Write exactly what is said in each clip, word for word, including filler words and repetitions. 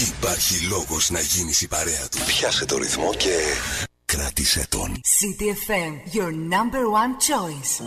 Υπάρχει λόγος να γίνεις η παρέα του. Πιάσε το ρυθμό και κράτησε τον. City εφ εμ, your number one choice.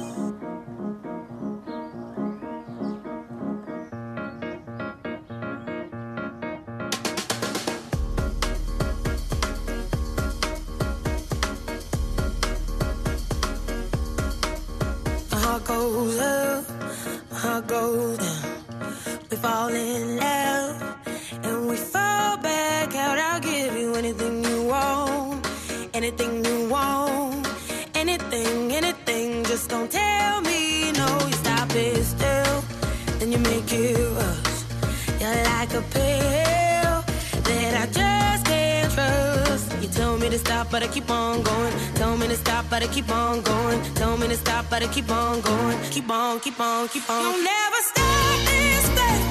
But I keep on going. Tell me to stop, but I keep on going. Tell me to stop, but I keep on going. Keep on, keep on, keep on. You'll never stop this thing.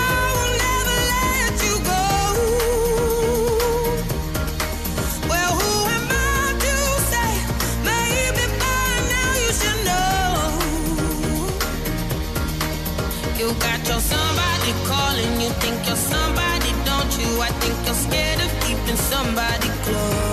I will never let you go. Well, who am I to say? Maybe by now you should know. You got your somebody calling. You think you're somebody, don't you? I think you're scared of keeping somebody close.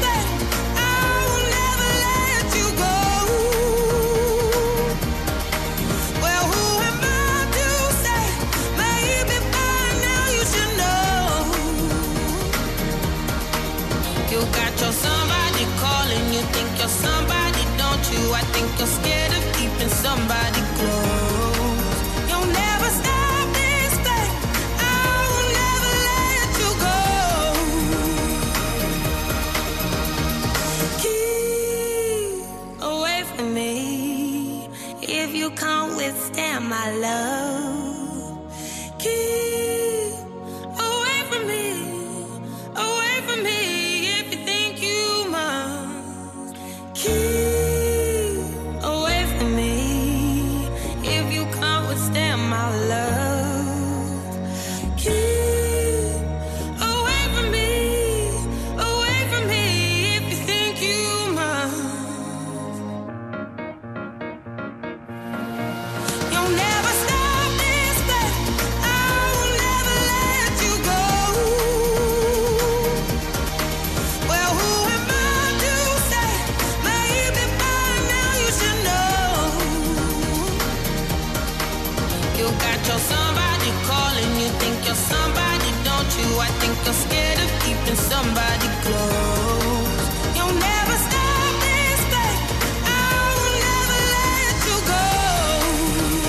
thing. Somebody calling, you think you're somebody, don't you? I think you're scared of keeping somebody close. You'll never stop this thing. I will never let you go. Keep away from me if you can't withstand my love. Keep away from me, away from me.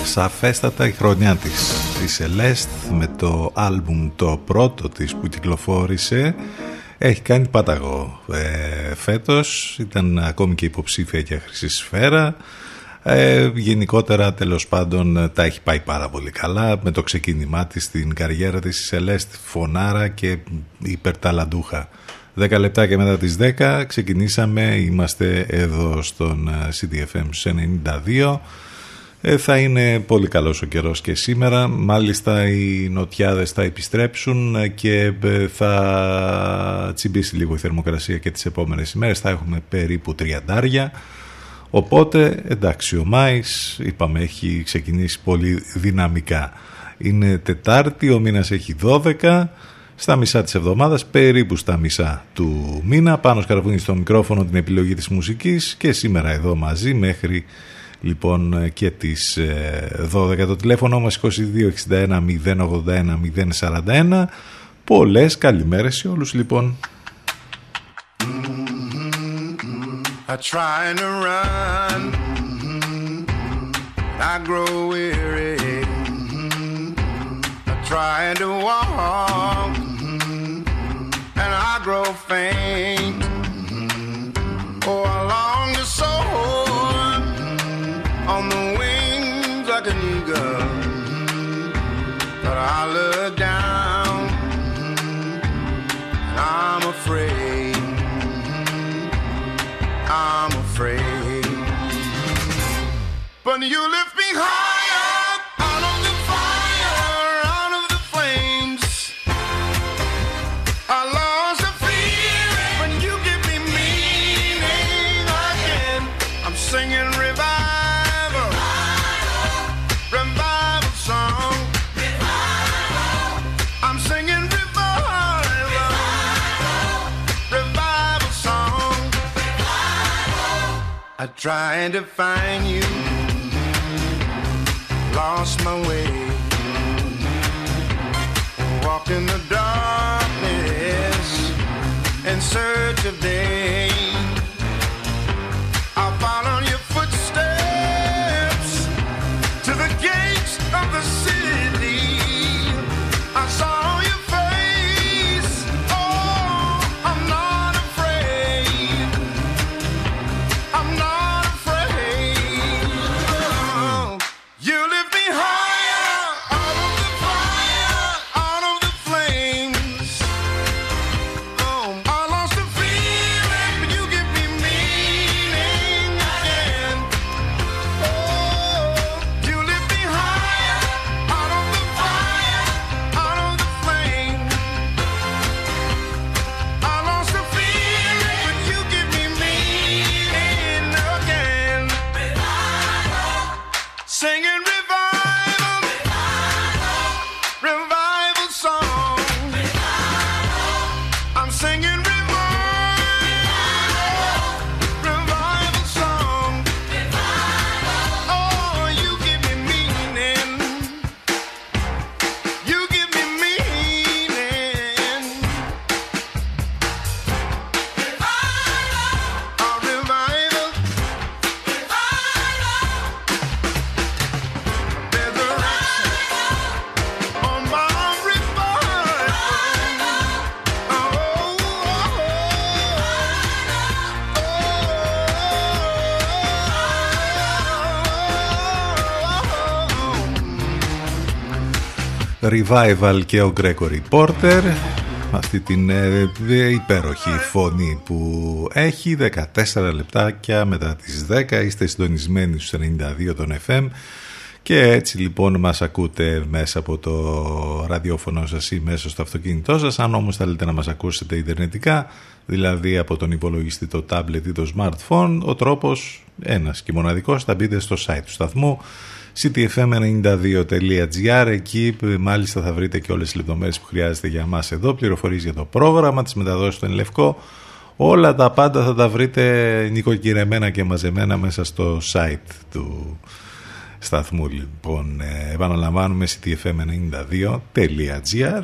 Σαφέστατα η χρονιά της, η Celeste, με το άλμπουμ το πρώτο της που κυκλοφόρησε, έχει κάνει πάταγο ε, φέτος. Ήταν ακόμη και υποψήφια για χρυσή σφαίρα. Ε, γενικότερα, τέλος πάντων, τα έχει πάει πάρα πολύ καλά με το ξεκίνημά της στην καριέρα της. Η Celeste φωνάρα και υπερταλαντούχα. δέκα λεπτά και μετά τις δέκα ξεκινήσαμε, είμαστε εδώ στον City εφ εμ ενενήντα δύο. Ε, θα είναι πολύ καλός ο καιρός και σήμερα. Μάλιστα οι νοτιάδες θα επιστρέψουν και θα τσιμπήσει λίγο η θερμοκρασία και τις επόμενες ημέρες. Θα έχουμε περίπου τριαντάρια. Οπότε εντάξει, ο Μάης, είπαμε, έχει ξεκινήσει πολύ δυναμικά. Είναι Τετάρτη, ο μήνας έχει δώδεκα. Στα μισά της εβδομάδας, περίπου στα μισά του μήνα. Πάνος Καρβούνης στο μικρόφωνο, την επιλογή της μουσικής, και σήμερα εδώ μαζί μέχρι λοιπόν και τις δώδεκα. Το τηλέφωνο μας είκοσι δύο εξήντα ένα μηδέν ογδόντα ένα μηδέν σαράντα ένα. Πολλές καλημέρες σε όλους λοιπόν. On the wings I can girl, but I look down and I'm afraid, I'm afraid. But you lift me higher, out of the fire, out of the flames. I lost the fear when you give me meaning again. I'm singing revival, revival song. I'm singing revival, revival song. I tried to find you, lost my way, walked in the darkness in search of day. I'll follow your footsteps to the gates of the city. I saw your face, oh, I'm not afraid, I'm not afraid. Oh, you live higher, out of the fire, out of the flames. Oh, I lost the feeling, but you give me meaning again. Oh, you lift me higher, out of the fire, out of the flames. I lost the feeling, but you give me meaning again. Singing revival, revival song. I'm singing revival, revival song. Oh, you give me meaning, you give me meaning. Oh, revival, there's a rush on my revival. Oh, oh, oh, oh. Revival και ο Gregory Porter, αυτή την ε, ε, υπέροχη φωνή που έχει. Δεκατέσσερα λεπτάκια μετά τις δέκα, είστε συντονισμένοι στους ενενήντα δύο των εφ εμ και έτσι λοιπόν μας ακούτε μέσα από το ραδιόφωνο σας ή μέσα στο αυτοκίνητό σας. Αν όμως θέλετε να μας ακούσετε ιντερνετικά, δηλαδή από τον υπολογιστή, το tablet ή το smartphone, ο τρόπος ένας και μοναδικός, θα μπείτε στο site του σταθμού σίτι εφ εμ ενενήντα δύο τελεία τζι άρ. Εκεί μάλιστα θα βρείτε και όλες τις λεπτομέρειες που χρειάζεται για μας εδώ, πληροφορίες για το πρόγραμμα, τις μεταδόσεις στον Λευκό, όλα τα πάντα θα τα βρείτε νοικοκυρεμένα και μαζεμένα μέσα στο site του σταθμού. Λοιπόν, ε, επαναλαμβάνουμε σίτι εφ εμ ενενήντα δύο τελεία τζι άρ.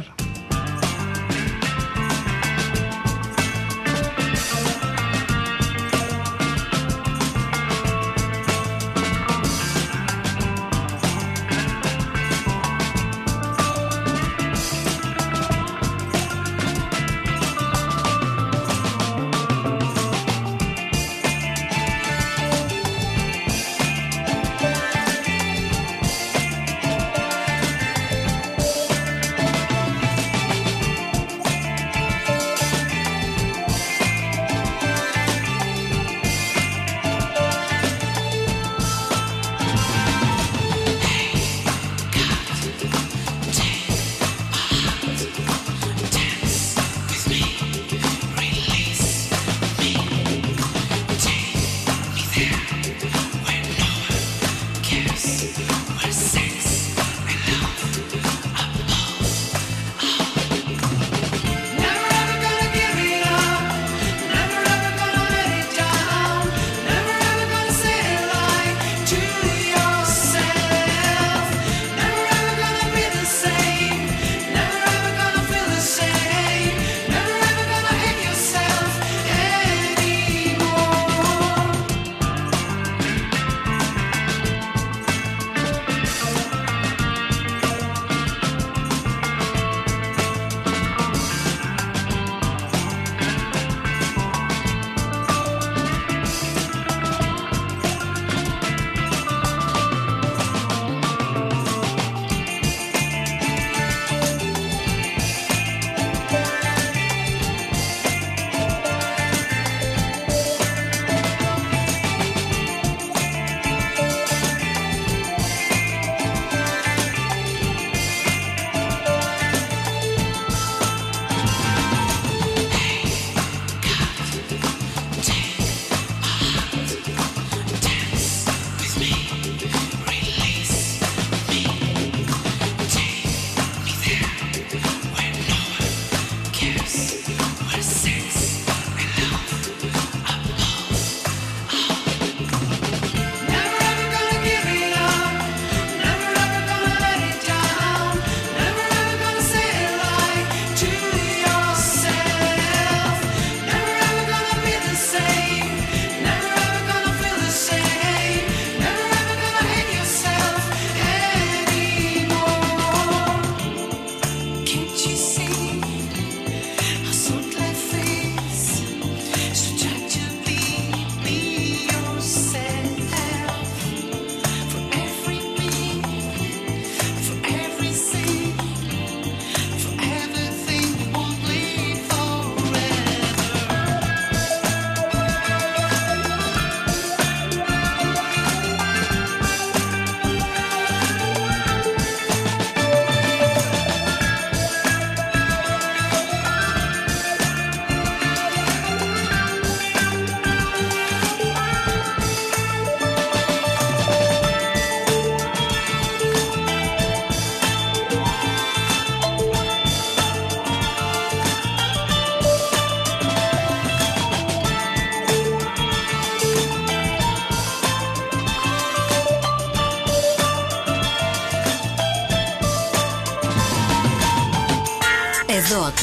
Εδώ ακούς,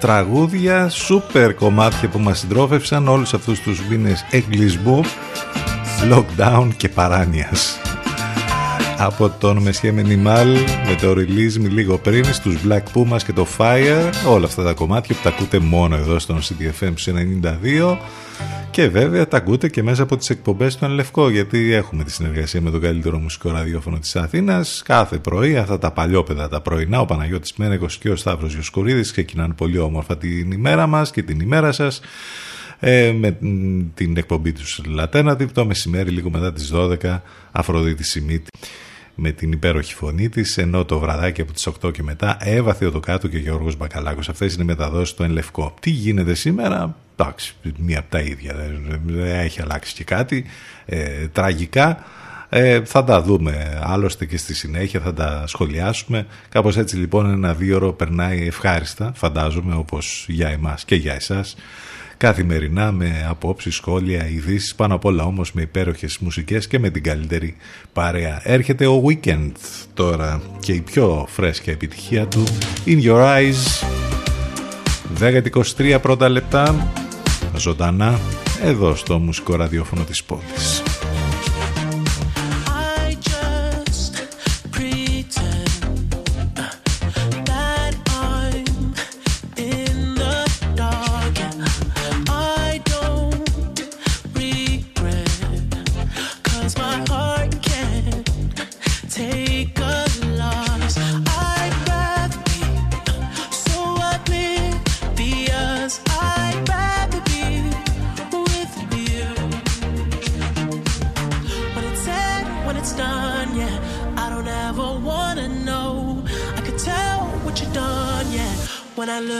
Τραγούδια, σούπερ κομμάτια που μας συντρόφευσαν όλους αυτούς τους μήνες εγκλισμού, lockdown και παράνοιας. Από τον Meshe Menimal με το release με λίγο πριν στους Black Pumas και το Fire, όλα αυτά τα κομμάτια που τα ακούτε μόνο εδώ στον City εφ εμ ενενήντα δύο και βέβαια τα ακούτε και μέσα από τις εκπομπές του Ανλευκό, γιατί έχουμε τη συνεργασία με τον καλύτερο μουσικό ραδιόφωνο της Αθήνας κάθε πρωί, αυτά τα παλιόπαιδα τα πρωινά. Ο Παναγιώτης Μένεγος και ο Stavros Gioskoridis ξεκινάνε πολύ όμορφα την ημέρα μας και την ημέρα σας. Ε, με την εκπομπή τους Latena, το μεσημέρι λίγο μετά τις δώδεκα Αφροδίτη Σιμίτη με την υπέροχη φωνή της, ενώ το βραδάκι από τις οκτώ και μετά έβαθε ο Ντοκάτο και ο Γιώργος Μπακαλάκος. Αυτές είναι οι μεταδόσεις στο Ενλευκό. Τι γίνεται σήμερα, εντάξει, μία από τα ίδια, δεν έχει αλλάξει και κάτι ε, τραγικά. Ε, θα τα δούμε άλλωστε και στη συνέχεια, θα τα σχολιάσουμε. Κάπως έτσι λοιπόν ένα δύο ώρο περνάει ευχάριστα, φαντάζομαι, όπως για εμάς και για εσάς. Καθημερινά με απόψεις, σχόλια, ειδήσεις, πάνω απ' όλα όμως με υπέροχες μουσικές και με την καλύτερη παρέα. Έρχεται ο Weeknd τώρα και η πιο φρέσκια επιτυχία του, In Your Eyes. δέκα εικοσιτρία πρώτα λεπτά, ζωντανά εδώ στο μουσικό ραδιόφωνο της πόλης.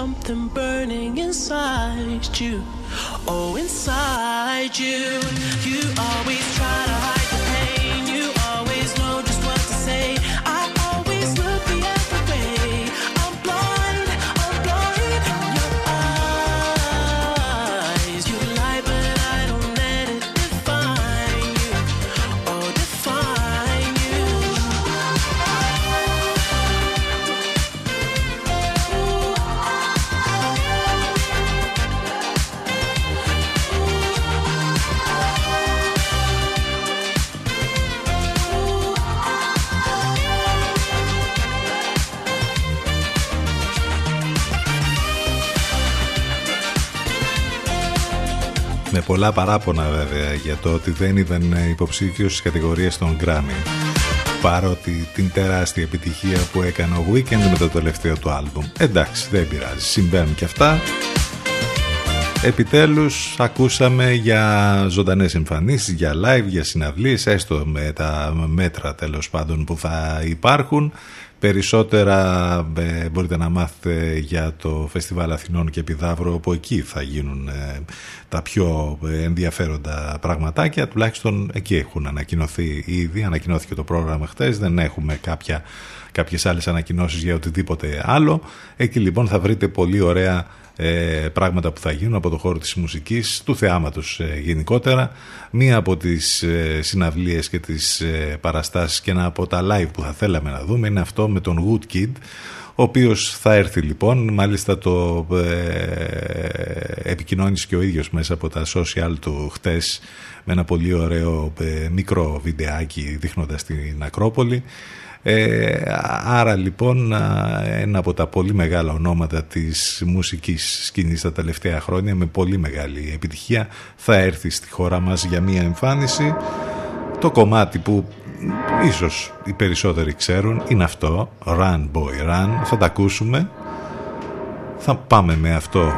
Something burning inside you, oh inside you, you always try to hide the pain, you always know just what to say, I always look the other way, I'm blind, I'm blind in your eyes, you lie but I don't let it define you, oh define you. Με πολλά παράπονα βέβαια για το ότι δεν ήταν υποψήφιος στις κατηγορίες των Grammy, παρότι την τεράστια επιτυχία που έκανε ο Weeknd με το τελευταίο του άλμπουμ. Εντάξει, δεν πειράζει, συμβαίνουν και αυτά. Επιτέλους ακούσαμε για ζωντανές εμφανίσεις, για live, για συναυλίες, έστω με τα μέτρα τέλος πάντων που θα υπάρχουν. Περισσότερα μπορείτε να μάθετε για το Φεστιβάλ Αθηνών και Επιδαύρου, όπου εκεί θα γίνουν τα πιο ενδιαφέροντα πραγματάκια. Τουλάχιστον εκεί έχουν ανακοινωθεί ήδη, ανακοινώθηκε το πρόγραμμα χτες, δεν έχουμε κάποια, κάποιες άλλες ανακοινώσεις για οτιδήποτε άλλο. Εκεί λοιπόν θα βρείτε πολύ ωραία πράγματα που θα γίνουν από το χώρο της μουσικής, του θεάματος γενικότερα. Μία από τις συναυλίες και τις παραστάσεις και ένα από τα live που θα θέλαμε να δούμε είναι αυτό με τον WoodKid, ο οποίος θα έρθει λοιπόν, μάλιστα το ε, επικοινώνησε και ο ίδιος μέσα από τα social του χτες με ένα πολύ ωραίο ε, μικρό βιντεάκι δείχνοντας την Ακρόπολη. Ε, άρα λοιπόν ένα από τα πολύ μεγάλα ονόματα της μουσικής σκηνής τα τελευταία χρόνια με πολύ μεγάλη επιτυχία θα έρθει στη χώρα μας για μια εμφάνιση. Το κομμάτι που ίσως οι περισσότεροι ξέρουν είναι αυτό, Run Boy Run. Θα τα ακούσουμε, θα πάμε με αυτό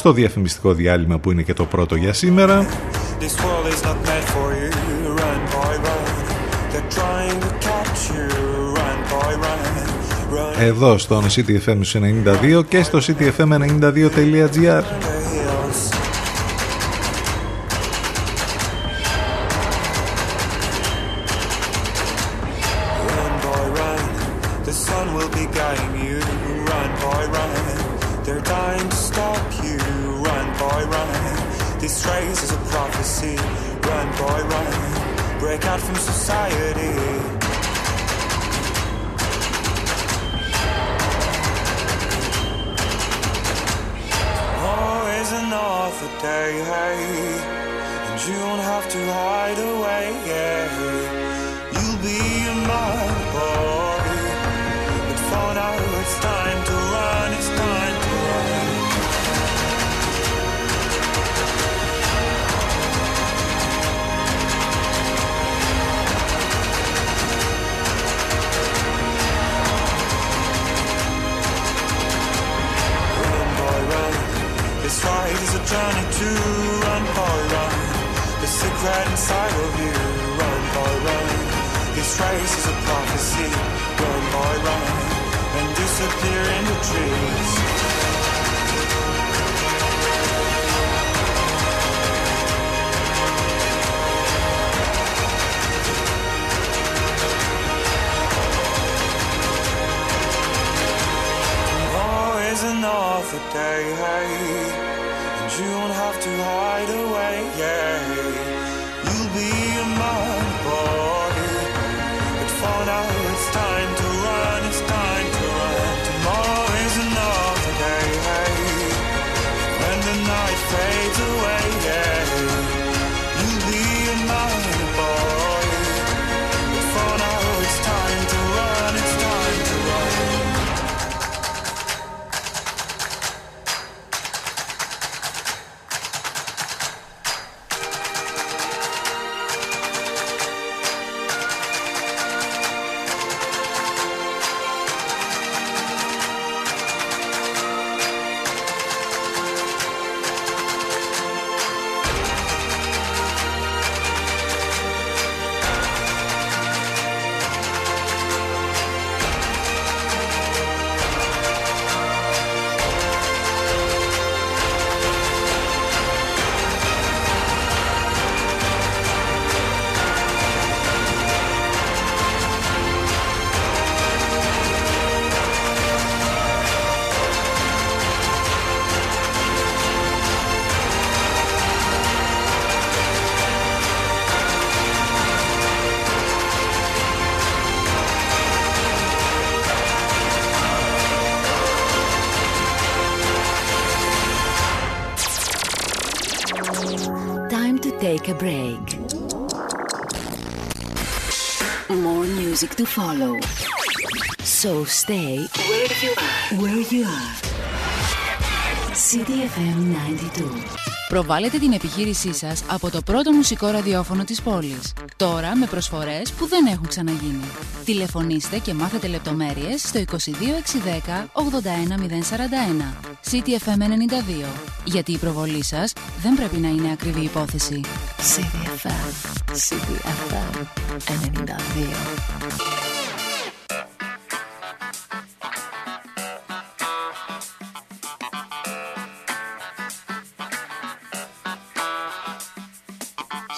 στο διαφημιστικό διάλειμμα που είναι και το πρώτο για σήμερα. Εδώ στον City εφ εμ ενενήντα δύο και στο cityfm92.gr. Break. More music to follow. So stay where you are. Where you are. City εφ εμ ενενήντα δύο. Προβάλλετε την επιχείρησή σας από το πρώτο μουσικό ραδιόφωνο της πόλης. Τώρα με προσφορές που δεν έχουν ξαναγίνει. Τηλεφωνήστε και μάθετε λεπτομέρειες στο είκοσι δύο εξακόσια δέκα ογδόντα ένα μηδέν σαράντα ένα. City εφ εμ ενενήντα δύο. Γιατί η προβολή σας δεν πρέπει να είναι ακριβή υπόθεση. City εφ εμ, City εφ εμ ενενήντα δύο.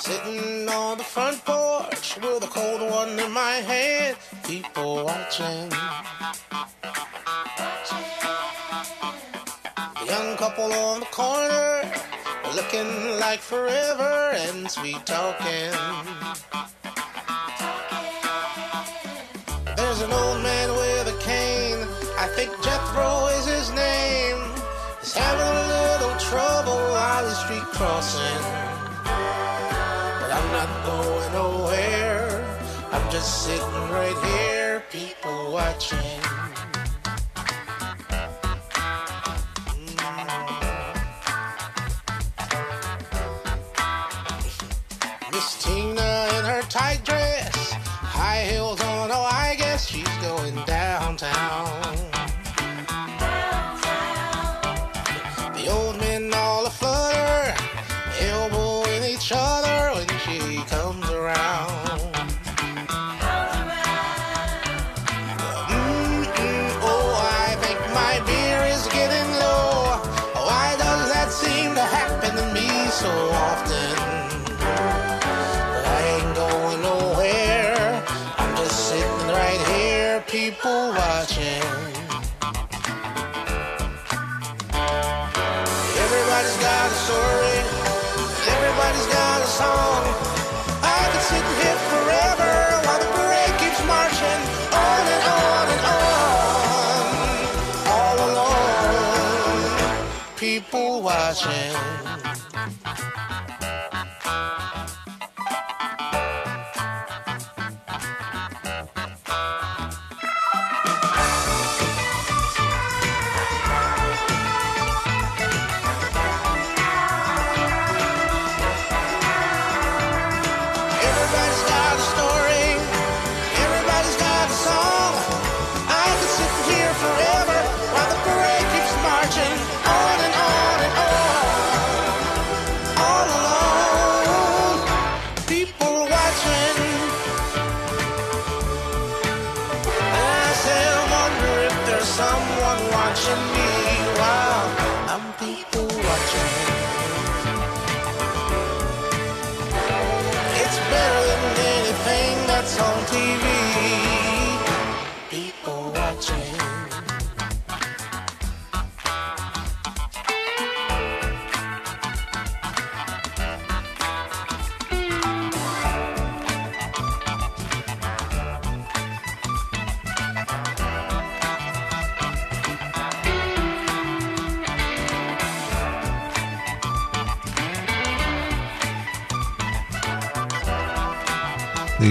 Sitting on the front porch with a cold one in my hand, people watching. Young couple on the corner, looking like forever and sweet talking. There's an old man with a cane, I think Jethro is his name. He's having a little trouble on the street crossing. But I'm not going nowhere, I'm just sitting right here, people watching. Tight dress, high heels on, oh I guess she's going downtown. Downtown. The old men Everybody's got a story. Everybody's got a song. I could sit here forever while the parade keeps marching on and on and on. All alone, people watching.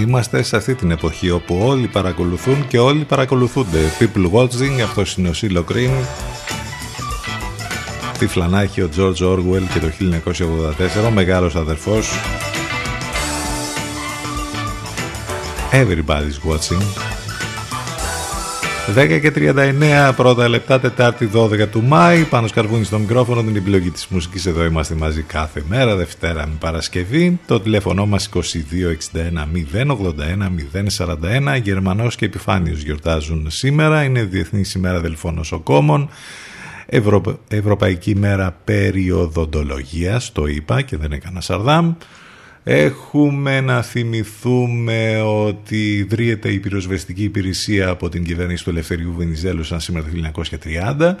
Είμαστε σε αυτή την εποχή όπου όλοι παρακολουθούν και όλοι παρακολουθούνται. People watching, αυτός είναι ο Σίλο Κρίν. Τι φλανάχη ο George Orwell και το χίλια εννιακόσια ογδόντα τέσσερα, ο μεγάλος αδερφός. Everybody's watching. δέκα και τριάντα εννέα πρώτα λεπτά, Τετάρτη δώδεκα του Μάη. Πάνος Καρβούνης στο μικρόφωνο, την επιλογή της μουσικής. Εδώ είμαστε μαζί κάθε μέρα, Δευτέρα με Παρασκευή. Το τηλέφωνο μας δύο δύο έξι ένα μηδέν οκτώ ένα μηδέν τέσσερα ένα. Γερμανός και Επιφάνιος γιορτάζουν σήμερα. Είναι Διεθνή ημέρα Αδελφών Νοσοκόμων. Ευρω... Ευρωπαϊκή ημέρα Περιοδοντολογίας, το είπα και δεν έκανα σαρδάμ. Έχουμε να θυμηθούμε ότι ιδρύεται η πυροσβεστική υπηρεσία από την κυβέρνηση του Ελευθερίου Βενιζέλου σαν σήμερα το χίλια εννιακόσια τριάντα.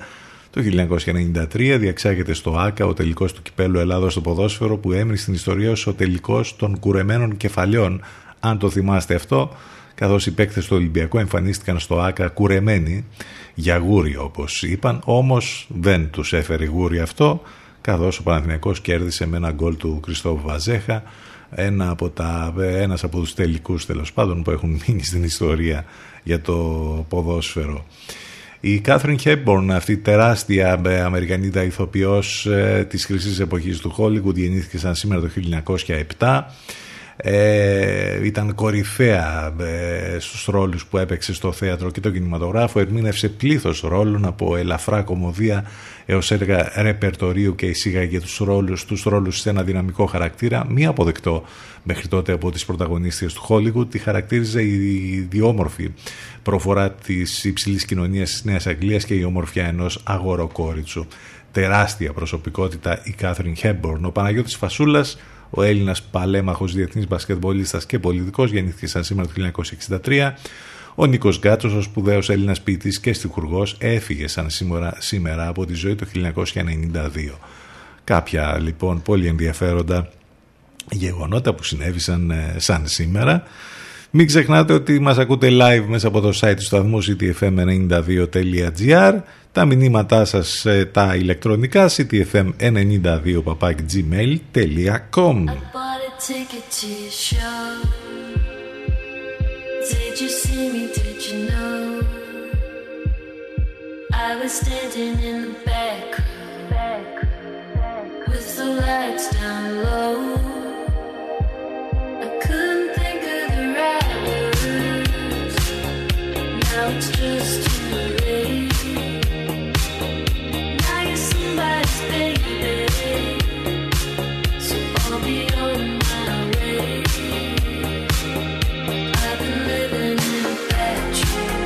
Το χίλια εννιακόσια ενενήντα τρία διαξάγεται στο ΟΑΚΑ ο τελικός του κυπέλλου Ελλάδος στο ποδόσφαιρο, που έμεινε στην ιστορία ως ο τελικός των κουρεμένων κεφαλιών. Αν το θυμάστε αυτό, καθώς οι παίκτες του Ολυμπιακού εμφανίστηκαν στο ΟΑΚΑ κουρεμένοι για γούρι, όπως είπαν, όμως δεν τους έφερε γούρι αυτό, καθώς ο Παναθηναϊκός κέρδισε με ένα γκολ του Κριστόφου Βαζέχα, ένα από τα, ένας από τους τελικούς τέλος πάντων που έχουν μείνει στην ιστορία για το ποδόσφαιρο. Η Κάθριν Χέπμπορν, αυτή τεράστια Αμερικανίδα ηθοποιός ε, της χρυσής εποχής του Χόλιγουντ, γεννήθηκε σαν σήμερα το χίλια εννιακόσια επτά. Ε, ήταν κορυφαία ε, στους ρόλους που έπαιξε στο θέατρο και το κινηματογράφο. Ερμήνευσε πλήθος ρόλων, από ελαφρά κωμωδία έως έργα ρεπερτορίου, και εισήγαγε τους ρόλους, τους ρόλους σε ένα δυναμικό χαρακτήρα, μη αποδεκτό μέχρι τότε από τις πρωταγωνίστριες του Χόλιγουντ. Τη χαρακτήριζε η διόμορφη προφορά της υψηλής κοινωνίας της Νέας Αγγλίας και η ομορφιά ενός αγοροκόριτσου. Τεράστια προσωπικότητα η Κάθριν Χέπμπορν. Ο Παναγιώτης Φασούλας, ο Έλληνας παλέμαχος, διεθνής μπασκετμπολίστας και πολιτικός, γεννήθηκε σαν σήμερα το χίλια εννιακόσια εξήντα τρία. Ο Νίκος Γκάτσος, ο σπουδαίος Έλληνας ποιητής και στιχουργός, έφυγε σαν σήμερα, σήμερα από τη ζωή το χίλια εννιακόσια ενενήντα δύο. Κάποια λοιπόν πολύ ενδιαφέροντα γεγονότα που συνέβησαν σαν σήμερα. Μην ξεχνάτε ότι μας ακούτε live μέσα από το site του σταθμού σι τι εφ εμ ενενήντα δύο τελεία τζι άρ. Τα μηνύματά σας τα ηλεκτρονικά σι τι εφ εμ ενενήντα δύο παπάκι τζι μέιλ τελεία κομ. It's just too late. Now you're somebody's baby, so I'll be on my way. I've been living in a bad dream.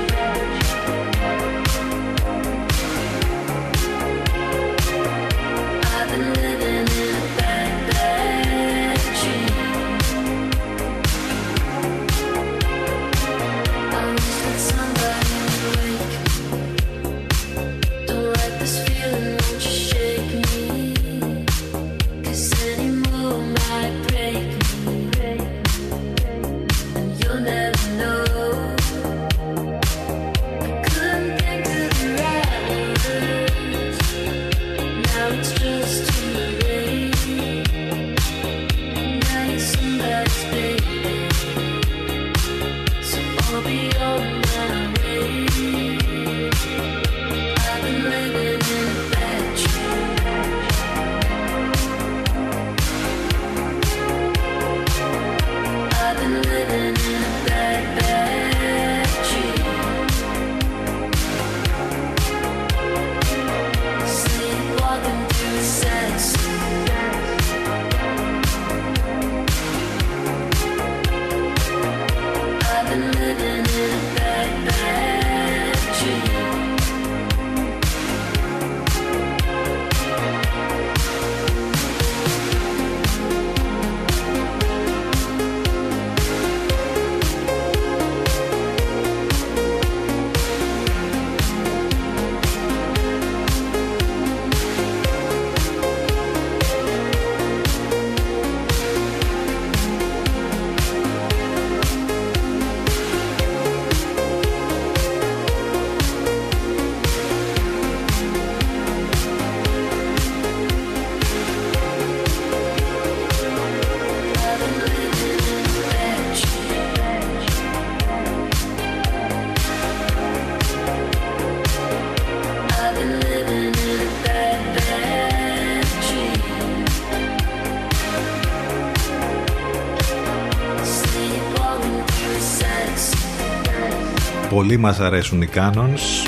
πολύ μας αρέσουν οι Canons,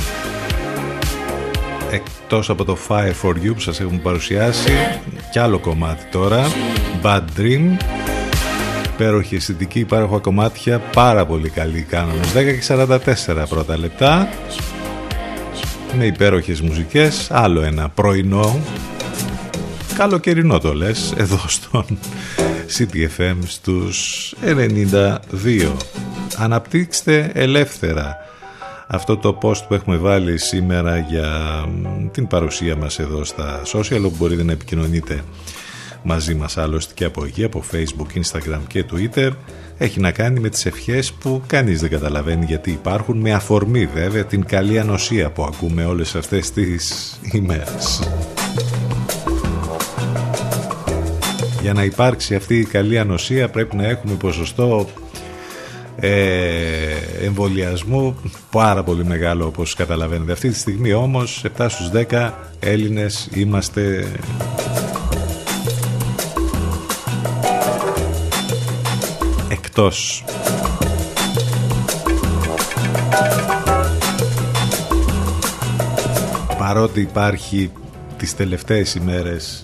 εκτός από το Fire For You που σας έχουμε παρουσιάσει. Κι άλλο κομμάτι τώρα, Bad Dream, υπέροχη αισθητική, υπέροχα κομμάτια, πάρα πολύ καλή Canons. Δέκα και σαράντα τέσσερα πρώτα λεπτά, με υπέροχες μουσικές. Άλλο ένα πρωινό, καλοκαιρινό το λες, εδώ στον City εφ εμ στους ενενήντα δύο. Αναπτύξτε ελεύθερα αυτό το post που έχουμε βάλει σήμερα για την παρουσία μας εδώ στα social, όπου μπορείτε να επικοινωνείτε μαζί μας άλλωστε και από εκεί, από Facebook, Instagram και Twitter. Έχει να κάνει με τις ευχές που κανείς δεν καταλαβαίνει γιατί υπάρχουν, με αφορμή βέβαια την καλή ανοσία που ακούμε όλες αυτές τις ημέρες. Για να υπάρξει αυτή η καλή ανοσία πρέπει να έχουμε ποσοστό ε, εμβολιασμού πάρα πολύ μεγάλο, όπως καταλαβαίνετε. Αυτή τη στιγμή όμως επτά στους δέκα Έλληνες είμαστε εκτός. Παρότι υπάρχει τις τελευταίες ημέρες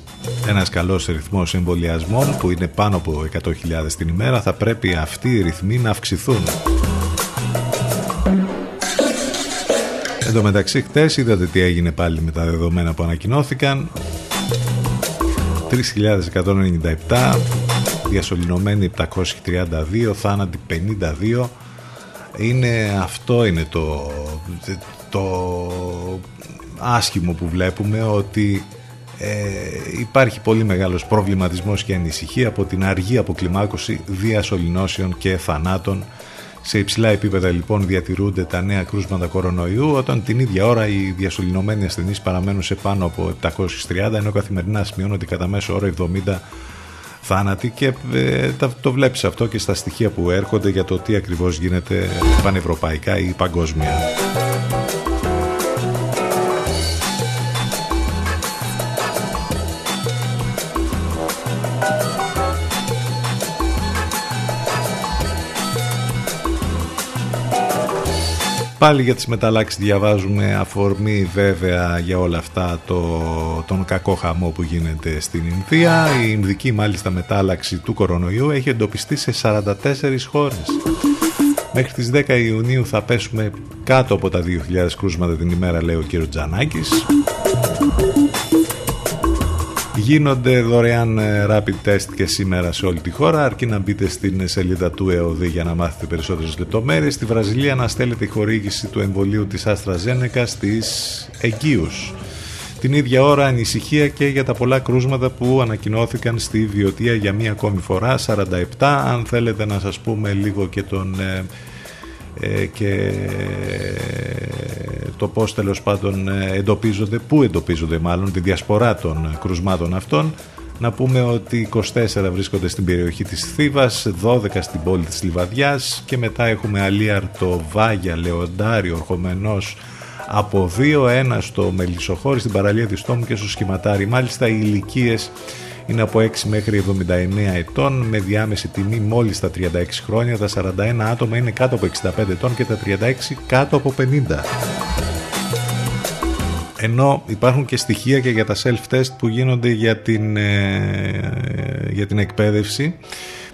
ένας καλός ρυθμός εμβολιασμών που είναι πάνω από εκατό χιλιάδες την ημέρα, θα πρέπει αυτοί οι ρυθμοί να αυξηθούν. Εν τω μεταξύ, χτες είδατε τι έγινε πάλι με τα δεδομένα που ανακοινώθηκαν. τρεις χιλιάδες εκατόν ενενήντα επτά, διασωληνωμένοι επτακόσιοι τριάντα δύο, θάνατοι πενήντα δύο. Είναι, αυτό είναι το, το άσχημο που βλέπουμε, ότι Ε, υπάρχει πολύ μεγάλος προβληματισμός και ανησυχία από την αργή αποκλιμάκωση διασωληνώσεων και θανάτων. Σε υψηλά επίπεδα λοιπόν διατηρούνται τα νέα κρούσματα κορονοϊού, όταν την ίδια ώρα οι διασωληνωμένοι ασθενείς παραμένουν σε πάνω από επτακόσιους τριάντα, ενώ καθημερινά σημειώνονται κατά μέσο όρο εβδομήντα θάνατοι, και ε, το βλέπεις αυτό και στα στοιχεία που έρχονται για το τι ακριβώς γίνεται πανευρωπαϊκά ή παγκόσμια. Πάλι για τις μεταλλάξεις διαβάζουμε, αφορμή βέβαια για όλα αυτά το, τον κακό χαμό που γίνεται στην Ινδία. Η Ινδική μάλιστα μετάλλαξη του κορονοϊού έχει εντοπιστεί σε σαράντα τέσσερις χώρες. Μέχρι τις δέκα Ιουνίου θα πέσουμε κάτω από τα δύο χιλιάδες κρούσματα την ημέρα, λέει ο κύριος Τζανάκης. Γίνονται δωρεάν rapid test και σήμερα σε όλη τη χώρα, αρκεί να μπείτε στην σελίδα του ΕΟΔΗ για να μάθετε περισσότερες λεπτομέρειες. Στη Βραζιλία αναστέλλεται η χορήγηση του εμβολίου της AstraZeneca στις εγγύους. Την ίδια ώρα ανησυχία και για τα πολλά κρούσματα που ανακοινώθηκαν στη Βιωτία για μία ακόμη φορά, σαράντα επτά. Αν θέλετε να σας πούμε λίγο και τον... Ε, ε, και... το πώς τέλος πάντων εντοπίζονται, πού εντοπίζονται μάλλον, τη διασπορά των κρουσμάτων αυτών. Να πούμε ότι είκοσι τέσσερα βρίσκονται στην περιοχή της Θήβας, δώδεκα στην πόλη της Λιβαδιάς, και μετά έχουμε Αλίαρτο, Βάγια, Λεοντάριο, Ορχομενός από δύο, ένα στο Μελισσοχώρι, στην παραλία της Τόμου και στο Σχηματάρι. Μάλιστα οι ηλικίες είναι από έξι μέχρι εβδομήντα εννέα ετών, με διάμεση τιμή μόλις τα τριάντα έξι χρόνια. Τα σαράντα ένα άτομα είναι κάτω από εξήντα πέντε ετών και τα τριάντα έξι κάτω από πενήντα. Ενώ υπάρχουν και στοιχεία και για τα self-test που γίνονται για την, ε, για την εκπαίδευση.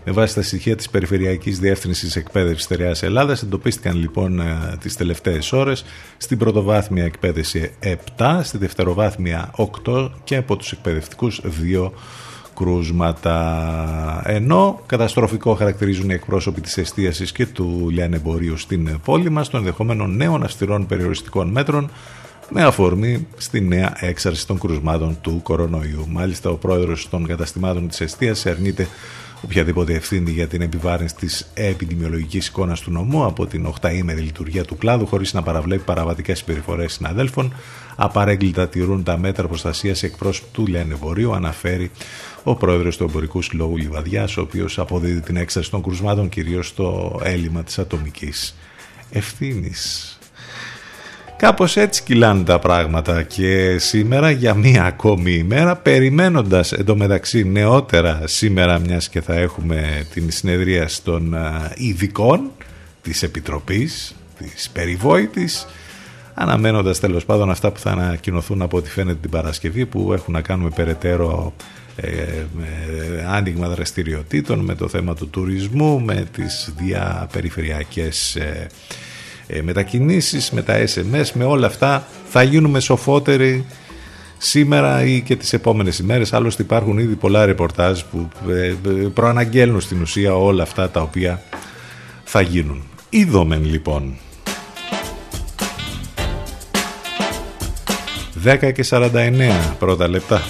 Με βάση τα στοιχεία της Περιφερειακής Διεύθυνσης Εκπαίδευσης Στερεάς Ελλάδας, εντοπίστηκαν λοιπόν τις τελευταίες ώρες στην πρωτοβάθμια εκπαίδευση επτά, στη δευτεροβάθμια οκτώ και από τους εκπαιδευτικούς δύο κρούσματα. Ενώ καταστροφικό χαρακτηρίζουν οι εκπρόσωποι της εστίασης και του λιανεμπορίου στην πόλη μας, των ενδεχόμενων νέων αυστηρών περιοριστικών μέτρων, με αφορμή στη νέα έξαρση των κρουσμάτων του κορονοϊού. Μάλιστα, ο πρόεδρος των καταστημάτων της εστίασης αρνείται οποιαδήποτε ευθύνη για την επιβάρυνση της επιδημιολογικής εικόνας του νομού από την οκταήμερη λειτουργία του κλάδου, χωρίς να παραβλέπει παραβατικές συμπεριφορές συναδέλφων. Απαρέγκλιτα τηρούν τα μέτρα προστασίας εκπρόσωπου του λιανεμπορίου, αναφέρει ο πρόεδρος του Εμπορικού Συλλόγου Λιβαδιάς, ο οποίος αποδίδει την έξαρση των κρουσμάτων κυρίως στο έλλειμμα της ατομικής ευθύνης. Κάπως έτσι κυλάνε τα πράγματα και σήμερα για μία ακόμη ημέρα, περιμένοντας εντωμεταξύ νεότερα σήμερα, μιας και θα έχουμε την συνεδρία των ειδικών της Επιτροπής της περιβόητης, αναμένοντας τέλος πάντων αυτά που θα ανακοινωθούν από ό,τι φαίνεται την Παρασκευή, που έχουν να κάνουν περαιτέρω ε, ε, άνοιγμα δραστηριοτήτων με το θέμα του τουρισμού, με τις διαπεριφερειακές ε, ε, μετακινήσεις, με τα ες εμ ες, με όλα αυτά. Θα γίνουμε σοφότεροι σήμερα ή και τις επόμενες ημέρες. Άλλωστε υπάρχουν ήδη πολλά ρεπορτάζ που προαναγγέλνουν στην ουσία όλα αυτά τα οποία θα γίνουν. Είδομεν λοιπόν. δέκα και σαράντα εννέα πρώτα λεπτά.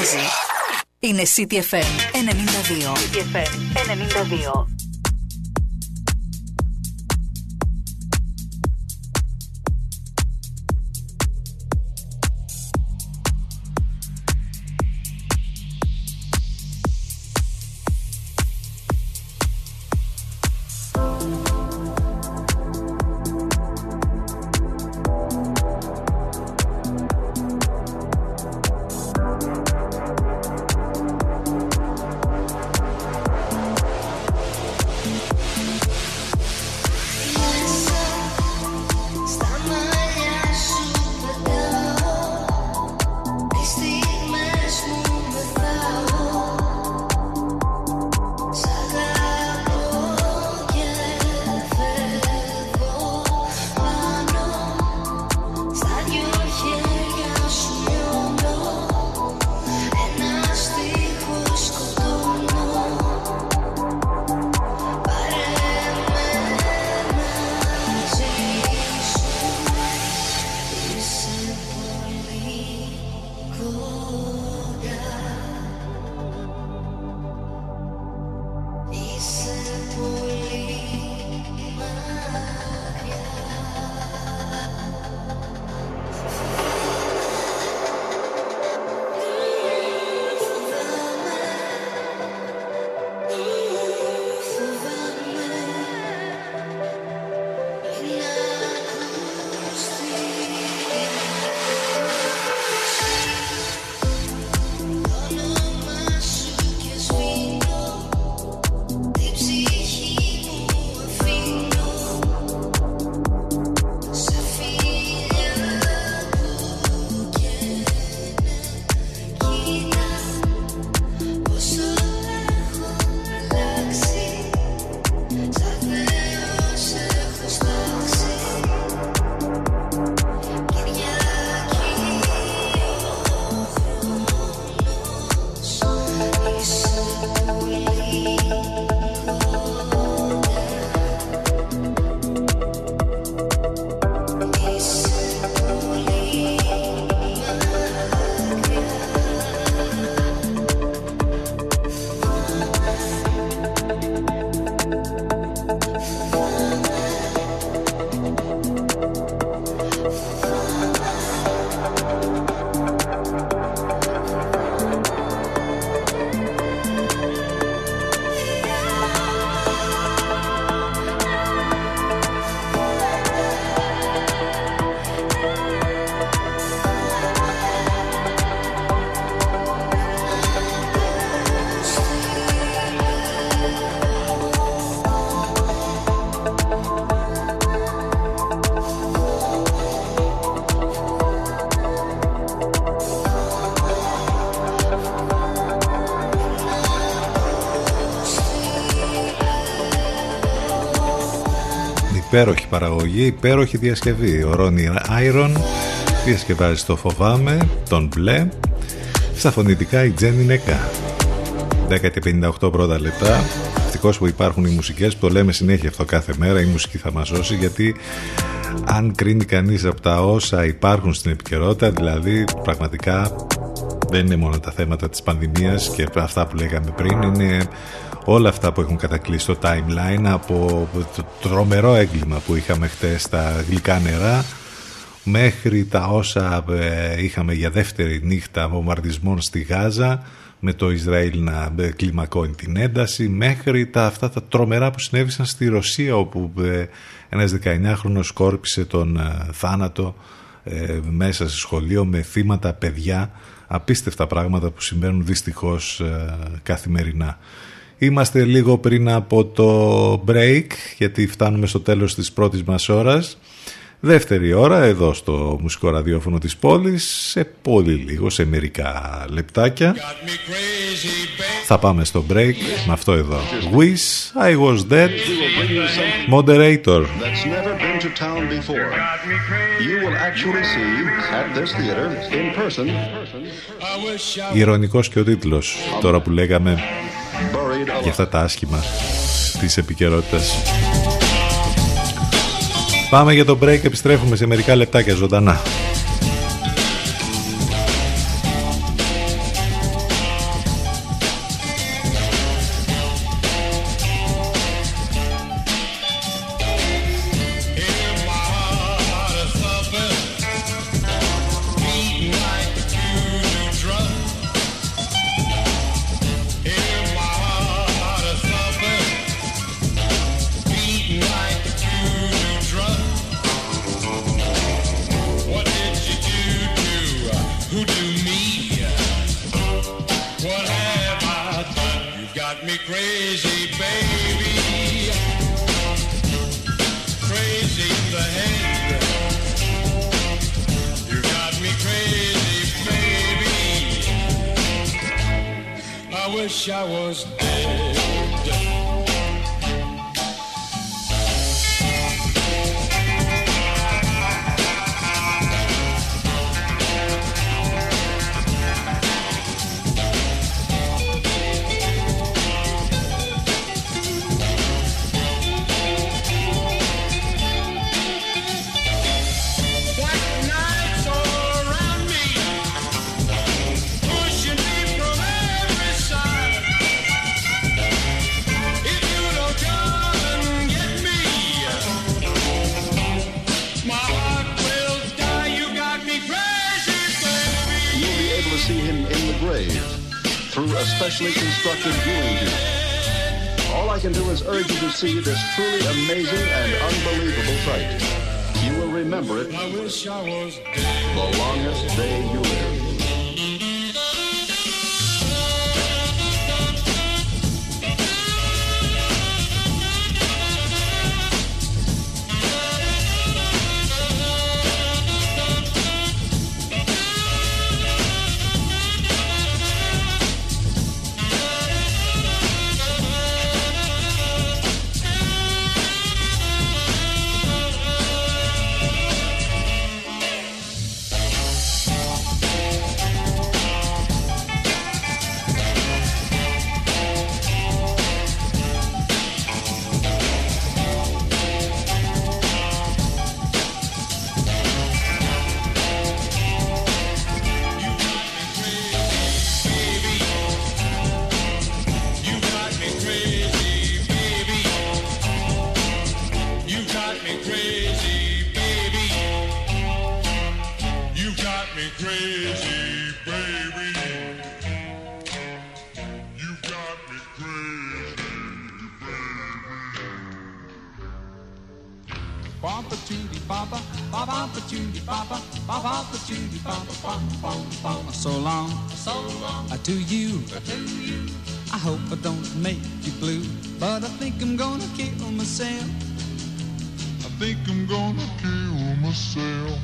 μοιάζει. Είναι City εφ εμ ενενήντα δύο. City εφ εμ ενενήντα δύο. Υπέροχη παραγωγή, υπέροχη διασκευή. Ο Ρόνι Άιρον διασκευάζει το Φοβάμαι, τον Μπλε. Στα φωνητικά η Τζένι Νεκά. δέκα και πενήντα οκτώ πρώτα λεπτά. Ευτυχώς που υπάρχουν οι μουσικές, που το λέμε συνέχεια αυτό κάθε μέρα. Η μουσική θα μας σώσει, γιατί αν κρίνει κανείς από τα όσα υπάρχουν στην επικαιρότητα, δηλαδή πραγματικά δεν είναι μόνο τα θέματα της πανδημίας και αυτά που λέγαμε πριν, είναι όλα αυτά που έχουν κατακλείσει το timeline, από το τρομερό έγκλημα που είχαμε χτες στα γλυκά νερά μέχρι τα όσα είχαμε για δεύτερη νύχτα βομβαρδισμών στη Γάζα, με το Ισραήλ να κλιμακώνει την ένταση, μέχρι τα αυτά τα τρομερά που συνέβησαν στη Ρωσία, όπου ένας δεκαεννιάχρονος σκόρπισε τον θάνατο μέσα σε σχολείο, με θύματα παιδιά. Απίστευτα πράγματα που συμβαίνουν δυστυχώς καθημερινά. Είμαστε λίγο πριν από το break, γιατί φτάνουμε στο τέλος της πρώτης μας ώρας. Δεύτερη ώρα εδώ στο μουσικό ραδιόφωνο της πόλης, σε πολύ λίγο, σε μερικά λεπτάκια. Θα πάμε στο break με αυτό εδώ. Wish I was dead, moderator. That's never been to town before. You will actually see at this theater in person. Ηρωνικός και ο τίτλος, τώρα που λέγαμε για αυτά τα άσχημα της επικαιρότητας. Πάμε για το break, επιστρέφουμε σε μερικά λεπτάκια ζωντανά. wish I was dead. Through a specially constructed viewing tube. All I can do is urge you to see this truly amazing and unbelievable sight. You will remember it I wish I was dead. The longest day you live. So long, so long, to you, to you. I hope I don't make you blue, but I think I'm gonna kill myself. I think I'm gonna kill myself.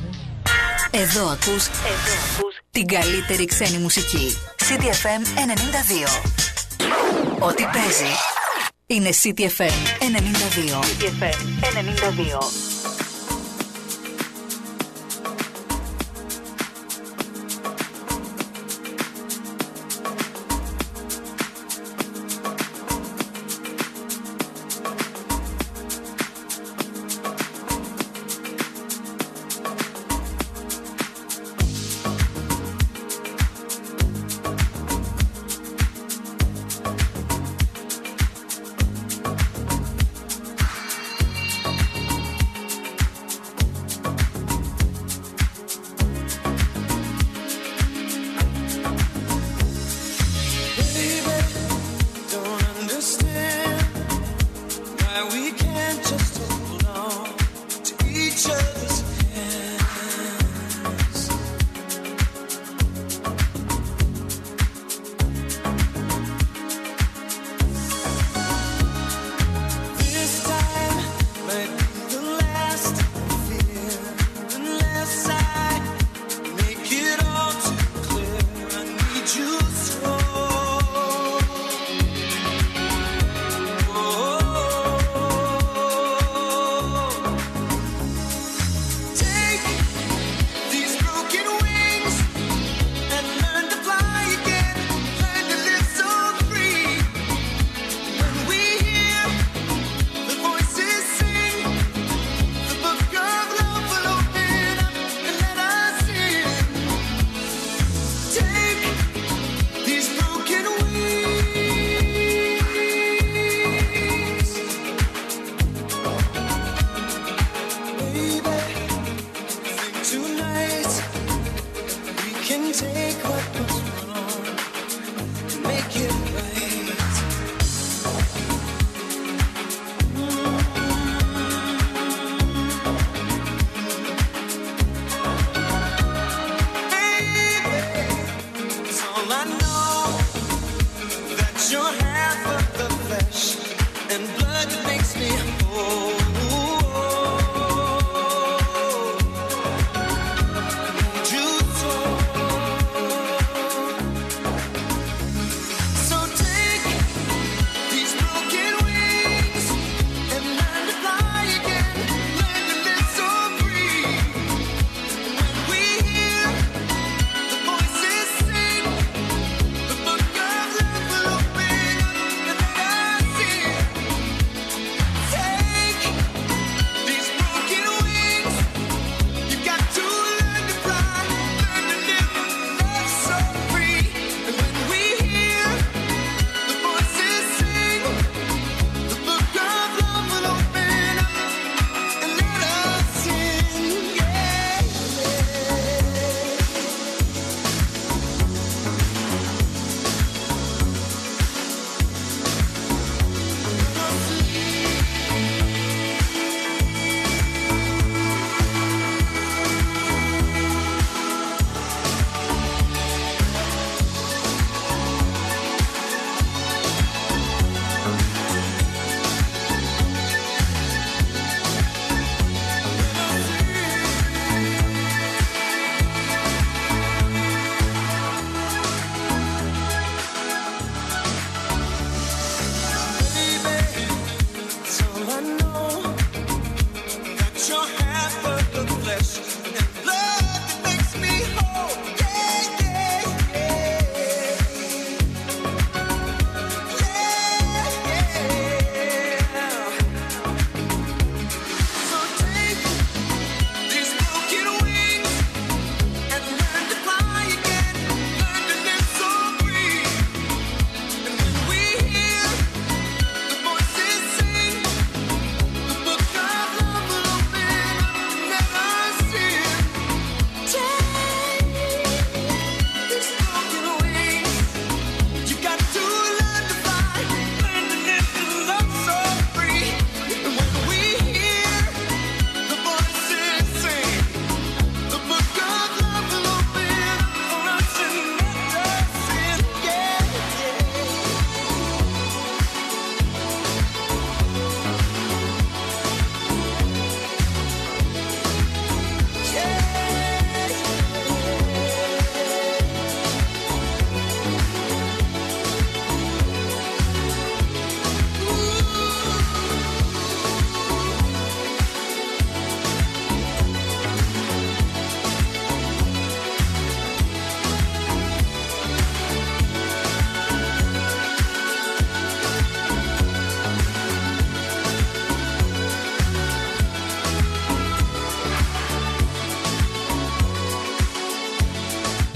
Εδώ ακούς, εδώ ακούς την καλύτερη ξένη μουσική. City εφ εμ ενενήντα δύο. Ό,τι παίζει είναι City εφ εμ ενενήντα δύο. City εφ εμ ενενήντα δύο. Oh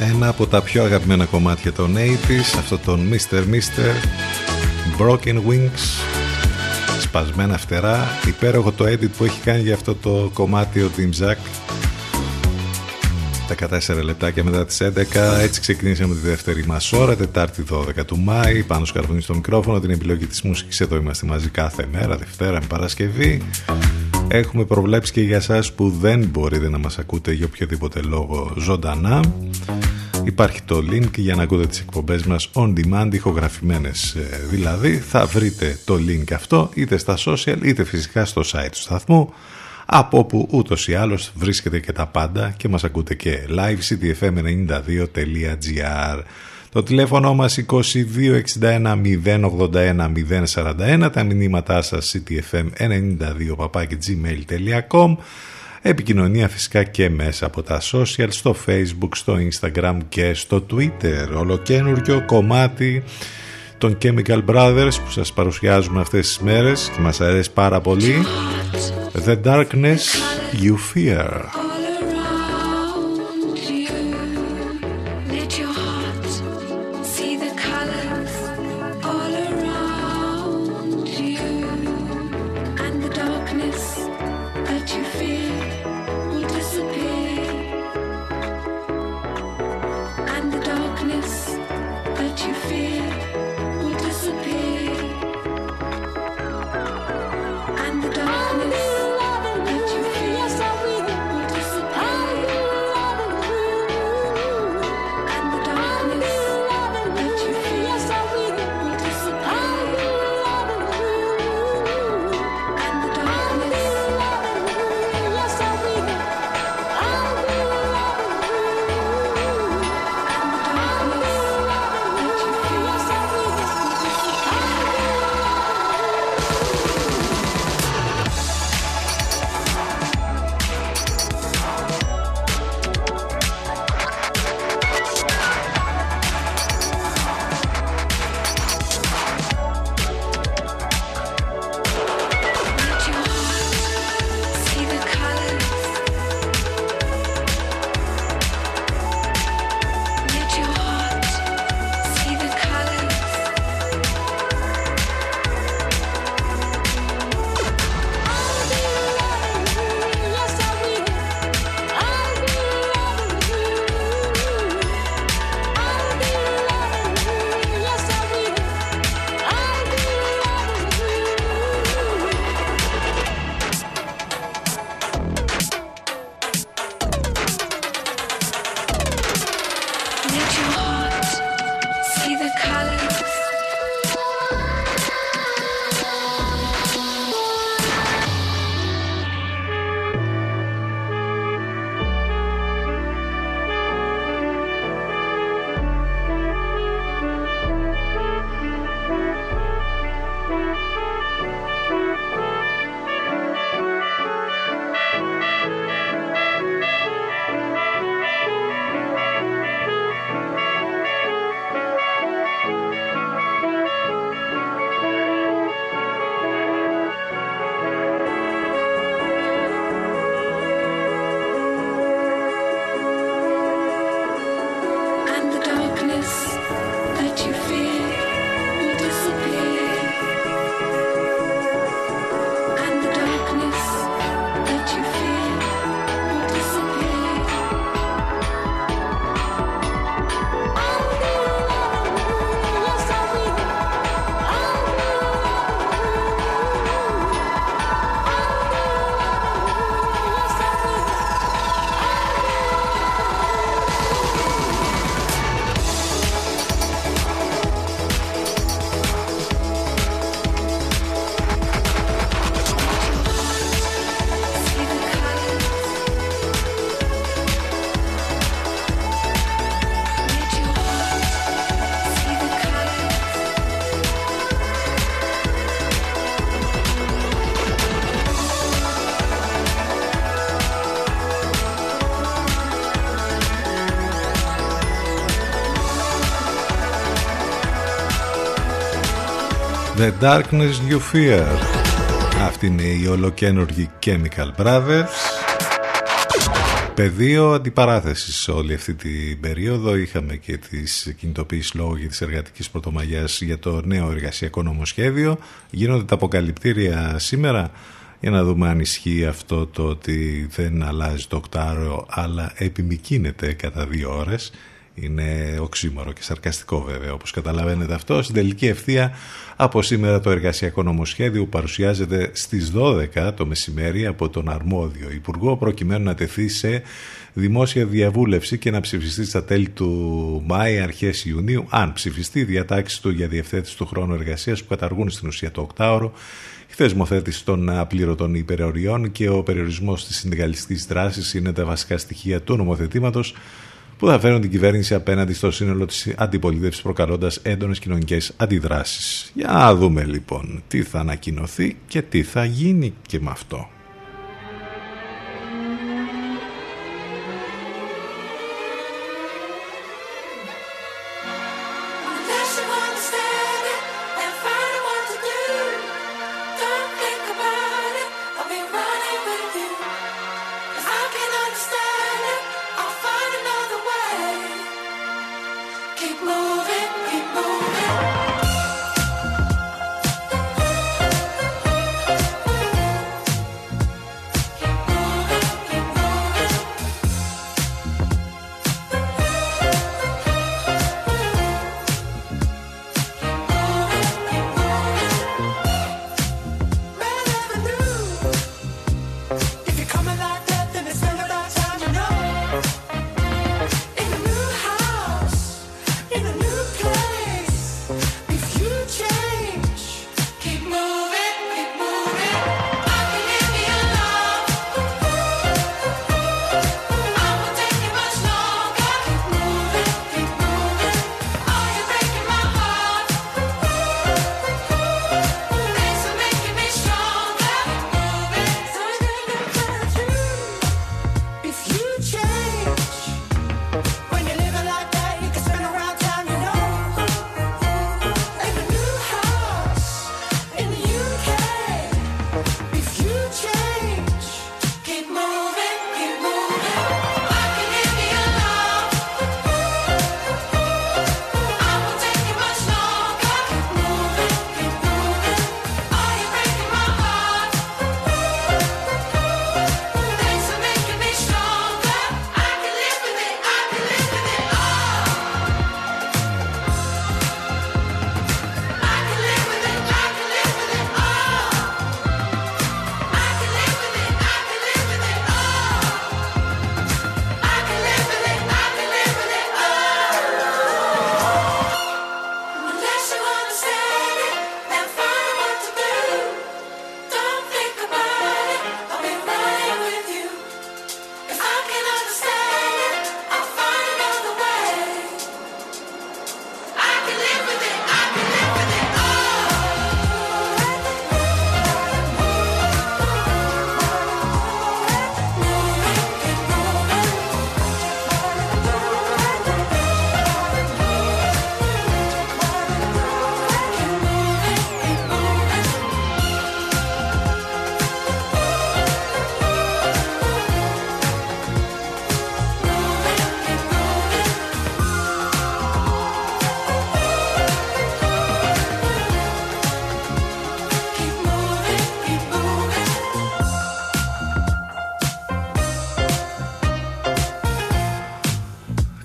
ένα από τα πιο αγαπημένα κομμάτια των ογδόντα, αυτό τον Mister Mister, Broken Wings, σπασμένα φτερά. Υπέροχο το edit που έχει κάνει για αυτό το κομμάτι ο Tim Jack. δεκατέσσερα λεπτάκια μετά τις έντεκα. Έτσι ξεκινήσαμε τη δεύτερη μας ώρα, Τετάρτη δώδεκα του Μάη. Πάνος Καρβουνής στο μικρόφωνο, την επιλογή της μουσικής. Εδώ είμαστε μαζί κάθε μέρα, Δευτέρα με Παρασκευή. Έχουμε προβλέψει και για εσάς που δεν μπορείτε να μας ακούτε για οποιοδήποτε λόγο ζωντανά. Υπάρχει το link για να ακούτε τις εκπομπές μας on demand, ηχογραφημένες δηλαδή. Θα βρείτε το link αυτό είτε στα social είτε φυσικά στο site του σταθμού, από όπου ούτως ή άλλως βρίσκεται και τα πάντα και μας ακούτε και live, σι τι εφ εμ ενενήντα δύο τελεία τζι άρ. Το τηλέφωνο μας είκοσι δύο εξήντα ένα μηδέν ογδόντα ένα μηδέν σαράντα ένα, τα μηνύματά σας σι τι εφ εμ ενενήντα δύο παπάκι τζι μέιλ τελεία κομ, επικοινωνία φυσικά και μέσα από τα social, στο Facebook, στο Instagram και στο Twitter. Ολοκένουργιο κομμάτι των Chemical Brothers που σας παρουσιάζουμε αυτές τις μέρες και μας αρέσει πάρα πολύ. The Darkness You Fear. The Darkness You Fear. Αυτή είναι η ολοκένουργη Chemical Brothers. πεδίο αντιπαράθεσης όλη αυτή την περίοδο. Είχαμε και τις κινητοποίησεις λόγω για τις εργατικής πρωτομαγιάς για το νέο εργασιακό νομοσχέδιο. Γίνονται τα αποκαλυπτήρια σήμερα. Για να δούμε αν ισχύει αυτό το ότι δεν αλλάζει το οκτάριο αλλά επιμικίνεται κατά δύο ώρες. Είναι οξύμορο και σαρκαστικό βέβαια, όπως καταλαβαίνετε αυτό. Στην τελική ευθεία, από σήμερα το εργασιακό νομοσχέδιο παρουσιάζεται στις δώδεκα το μεσημέρι από τον αρμόδιο υπουργό προκειμένου να τεθεί σε δημόσια διαβούλευση και να ψηφιστεί στα τέλη του Μάη, αρχές Ιουνίου, αν ψηφιστεί, η διατάξη του για διευθέτηση του χρόνου εργασίας που καταργούν στην ουσία το οκτάωρο, η θεσμοθέτηση των απλήρωτων υπεροριών και ο περιορισμός της συνδικαλιστικής δράσης είναι τα βασικά στοιχεία του νομοθετήματος που θα φέρουν την κυβέρνηση απέναντι στο σύνολο της αντιπολίτευσης, προκαλώντας έντονες κοινωνικές αντιδράσεις. Για να δούμε λοιπόν τι θα ανακοινωθεί και τι θα γίνει και με αυτό.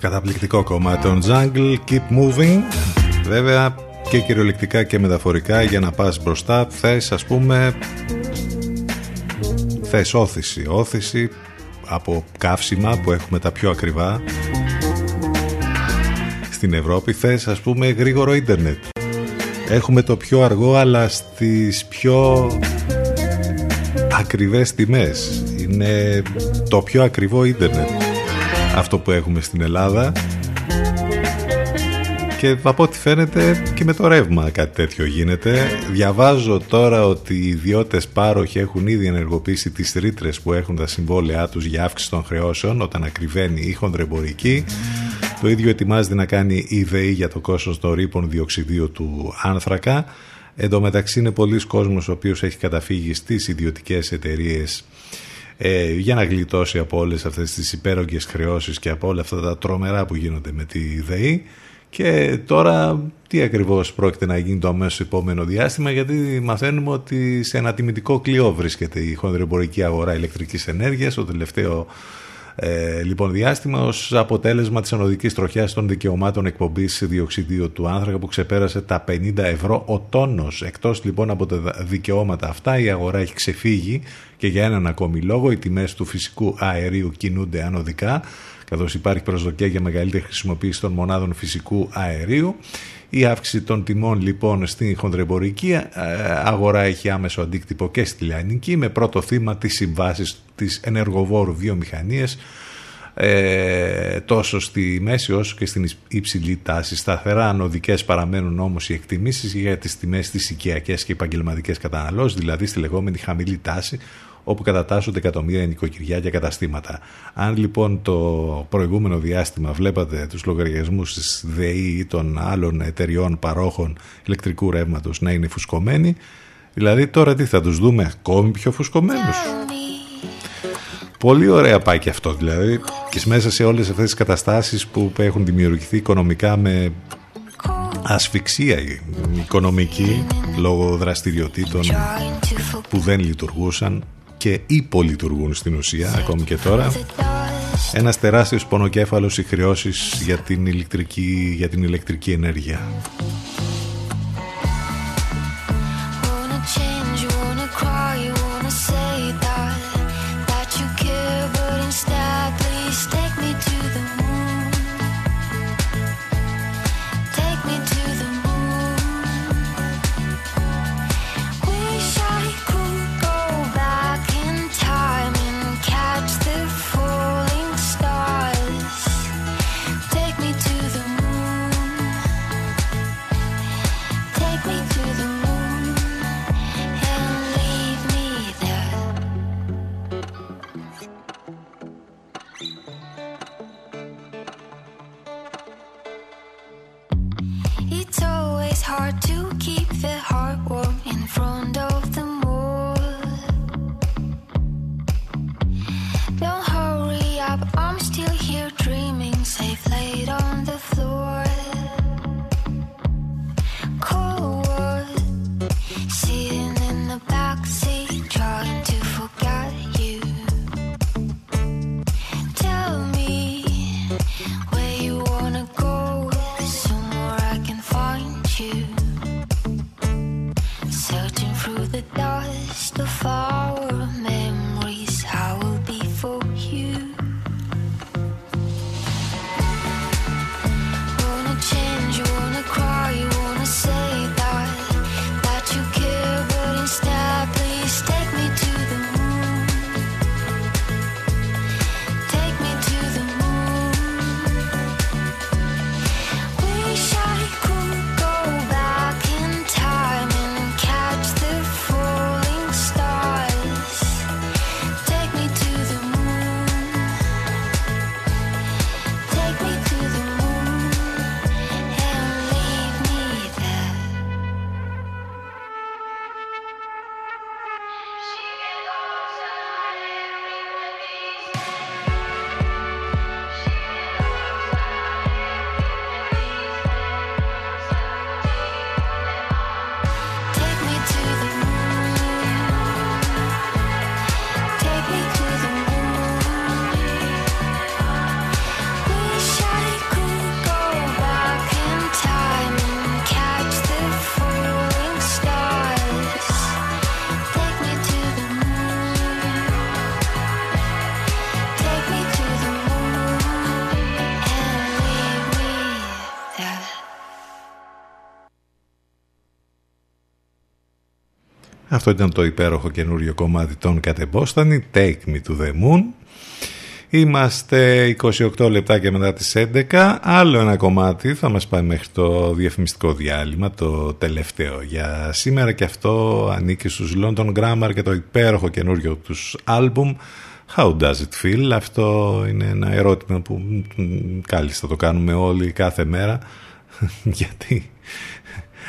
Καταπληκτικό κομμάτι των Jungle, Keep Moving. Βέβαια και κυριολεκτικά και μεταφορικά, για να πας μπροστά θες, ας πούμε, θες όθηση, όθηση από καύσιμα που έχουμε τα πιο ακριβά στην Ευρώπη, θες, ας πούμε, γρήγορο ίντερνετ, έχουμε το πιο αργό αλλά στις πιο ακριβές τιμές, είναι το πιο ακριβό ίντερνετ αυτό που έχουμε στην Ελλάδα και από ό,τι φαίνεται και με το ρεύμα κάτι τέτοιο γίνεται. Διαβάζω τώρα ότι οι ιδιώτες πάροχοι έχουν ήδη ενεργοποιήσει τις ρήτρες που έχουν τα συμβόλαιά τους για αύξηση των χρεώσεων όταν ακριβένει η χονδρεμπορική. Το ίδιο ετοιμάζεται να κάνει η ΔΕΗ για το κόστος των ρήπων διοξιδίου του άνθρακα. Εν τω μεταξύ είναι πολλοί κόσμος ο οποίος έχει καταφύγει στις ιδιωτικές εταιρείες ε, για να γλιτώσει από όλες αυτές τις υπέρογγες χρεώσεις και από όλα αυτά τα τρομερά που γίνονται με τη ΔΕΗ. Και τώρα τι ακριβώς πρόκειται να γίνει το αμέσως επόμενο διάστημα, γιατί μαθαίνουμε ότι σε ένα τιμητικό κλειό βρίσκεται η χονδροεμπορική αγορά ηλεκτρικής ενέργειας το τελευταίο ε, λοιπόν διάστημα, ως αποτέλεσμα της ανωδικής τροχιάς των δικαιωμάτων εκπομπής διοξιδίου του άνθρακα που ξεπέρασε τα πενήντα ευρώ ο τόνος. Εκτός λοιπόν από τα δικαιώματα αυτά, η αγορά έχει ξεφύγει και για έναν ακόμη λόγο. Οι τιμές του φυσικού αερίου κινούνται ανωδικά, καθώς υπάρχει προσδοκία για μεγαλύτερη χρησιμοποίηση των μονάδων φυσικού αερίου. Η αύξηση των τιμών λοιπόν στην χονδροεμπορική αγορά έχει άμεσο αντίκτυπο και στη λιανική, με πρώτο θύμα τις συμβάσεις της ενεργοβόρου βιομηχανίας, ε, τόσο στη μέση όσο και στην υψηλή τάση. Σταθερά ανωδικές παραμένουν όμως οι εκτιμήσεις για τις τιμές της οικιακές και επαγγελματικές καταναλώσεις, δηλαδή στη λεγόμενη χαμηλή τάση, όπου κατατάσσονται εκατομμύρια νοικοκυριά και καταστήματα. Αν λοιπόν το προηγούμενο διάστημα βλέπατε τους λογαριασμούς της ΔΕΗ ή των άλλων εταιριών παρόχων ηλεκτρικού ρεύματος να είναι φουσκωμένοι, δηλαδή τώρα τι θα τους δούμε ακόμη πιο φουσκωμένους? Πολύ ωραία πάει και αυτό, δηλαδή, και μέσα σε όλες αυτές τις καταστάσεις που έχουν δημιουργηθεί οικονομικά με ασφυξία οικονομική λόγω δραστηριοτήτων που δεν λειτουργούσαν και υπολειτουργούν στην ουσία ακόμη και τώρα. Ένας τεράστιος πονοκέφαλος οι χρεώσεις για την ηλεκτρική, για την ηλεκτρική ενέργεια. Αυτό ήταν το υπέροχο καινούριο κομμάτι των Κατεμπόστανη, Take Me to the Moon. Είμαστε είκοσι οκτώ λεπτά και μετά τις έντεκα. Άλλο ένα κομμάτι θα μας πάει μέχρι το διαφημιστικό διάλειμμα, το τελευταίο για σήμερα, και αυτό ανήκει στους London Grammar και το υπέροχο καινούριο τους άλμπουμ How Does It Feel. Αυτό είναι ένα ερώτημα που κάλλιστα το κάνουμε όλοι κάθε μέρα, γιατί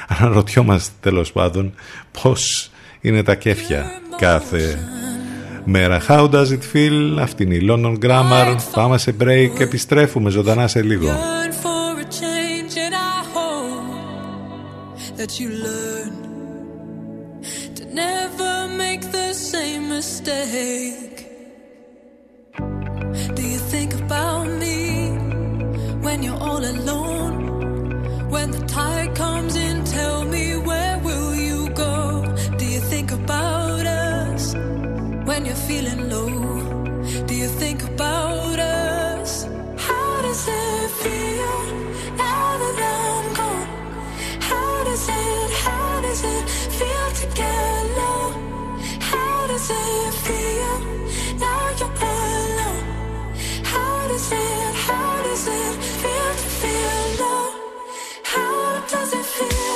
αναρωτιόμαστε τέλος πάντων πώς είναι τα κέφια κάθε μέρα. How does it feel? Αυτή είναι η London Grammar. Πάμε σε break, επιστρέφουμε ζωντανά σε λίγο. Do you think about me when you're all alone? When the tide comes in, tell me where will you go? Do you think about us when you're feeling low? Do you think about us? How does it feel now that I'm gone? How does it, how does it feel to get low? How does it feel now you're alone? How does it, how does it feel to feel low? How does it feel?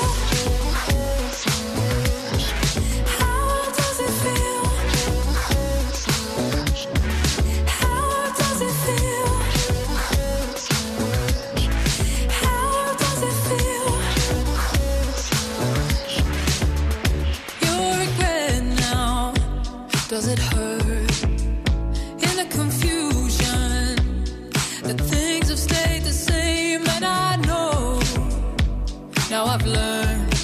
Does it hurt in the confusion that things have stayed the same? And I know now I've learned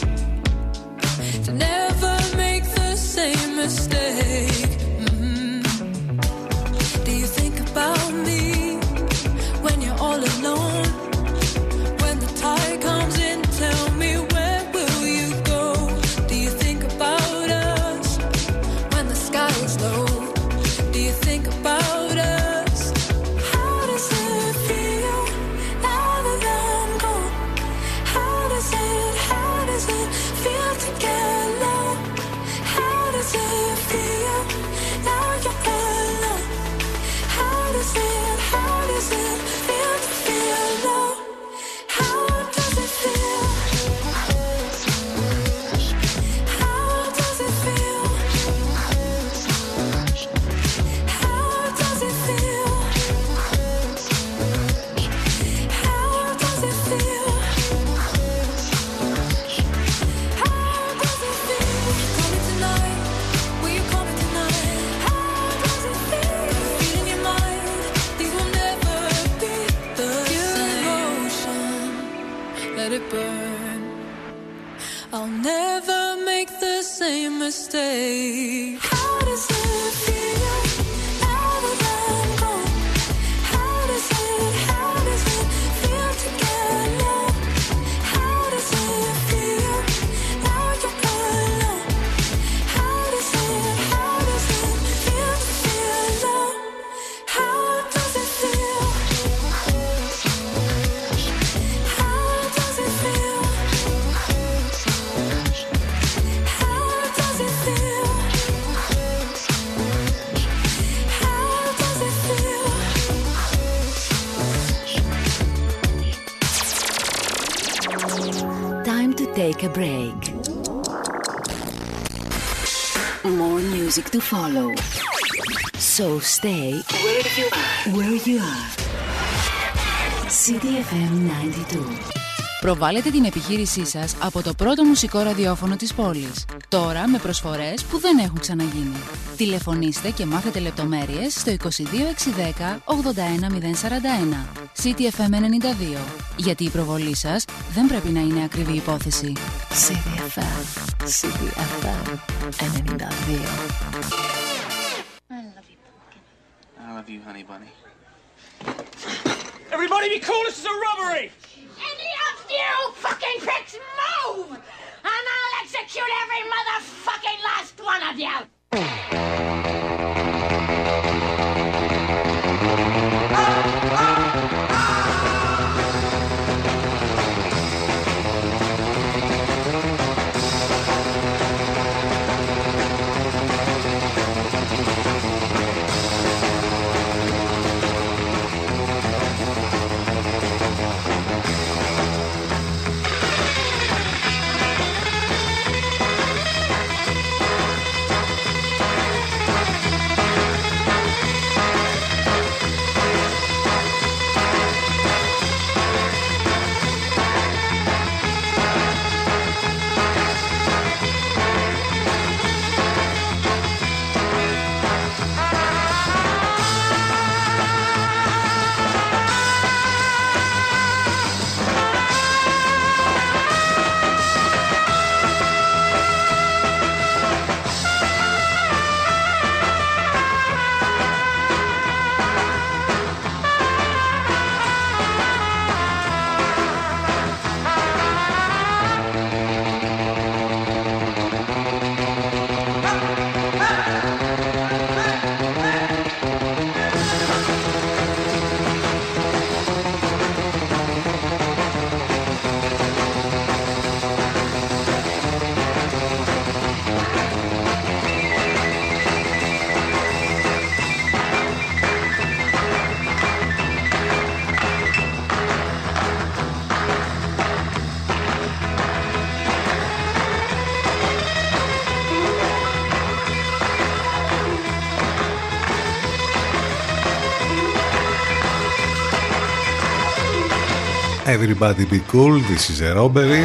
to never make the same mistake. Mm-hmm. Do you think about me when you're all alone? When the tide comes in, tell me where will you go? Do you think about us when the sky is low? Do you think about us? How does it feel now that I'm gone? How does it, how does it feel to get low? How does it feel now you're alone? How does it, how does it feel to feel low? How does it feel? How does it feel? How does it feel? How does it feel? How does it feel? Will you call me tonight? Will you call me tonight? How does it feel? The feel in your mind, these will never be the same. Let it burn. I'll never make the same mistake. How does it feel now that I'm gone? How does it, how does it feel to get low? How does it feel now you're alone? How does it, how does it feel to feel low? How does it feel? How does it feel? How does it feel? How does it feel? Time to take a break. More music to follow. So stay where you are. City εφ εμ ενενήντα δύο. Προβάλλετε την επιχείρησή σας από το πρώτο μουσικό ραδιόφωνο της πόλης. Τώρα με προσφορές που δεν έχουν ξαναγίνει. Τηλεφωνήστε και μάθετε λεπτομέρειες στο είκοσι δύο εξακόσια δέκα ογδόντα ένα μηδέν σαράντα ένα. City εφ εμ ενενήντα δύο. Γιατί η προβολή σας δεν πρέπει να είναι ακριβή υπόθεση. City εφ εμ, City εφ εμ ενενήντα δύο. I love you, pumpkin. I love you, honey bunny. Everybody be cool, this is a robbery! Any of you fucking pricks move! And I'll execute every motherfucking last one of you! Everybody be cool, this is a robbery.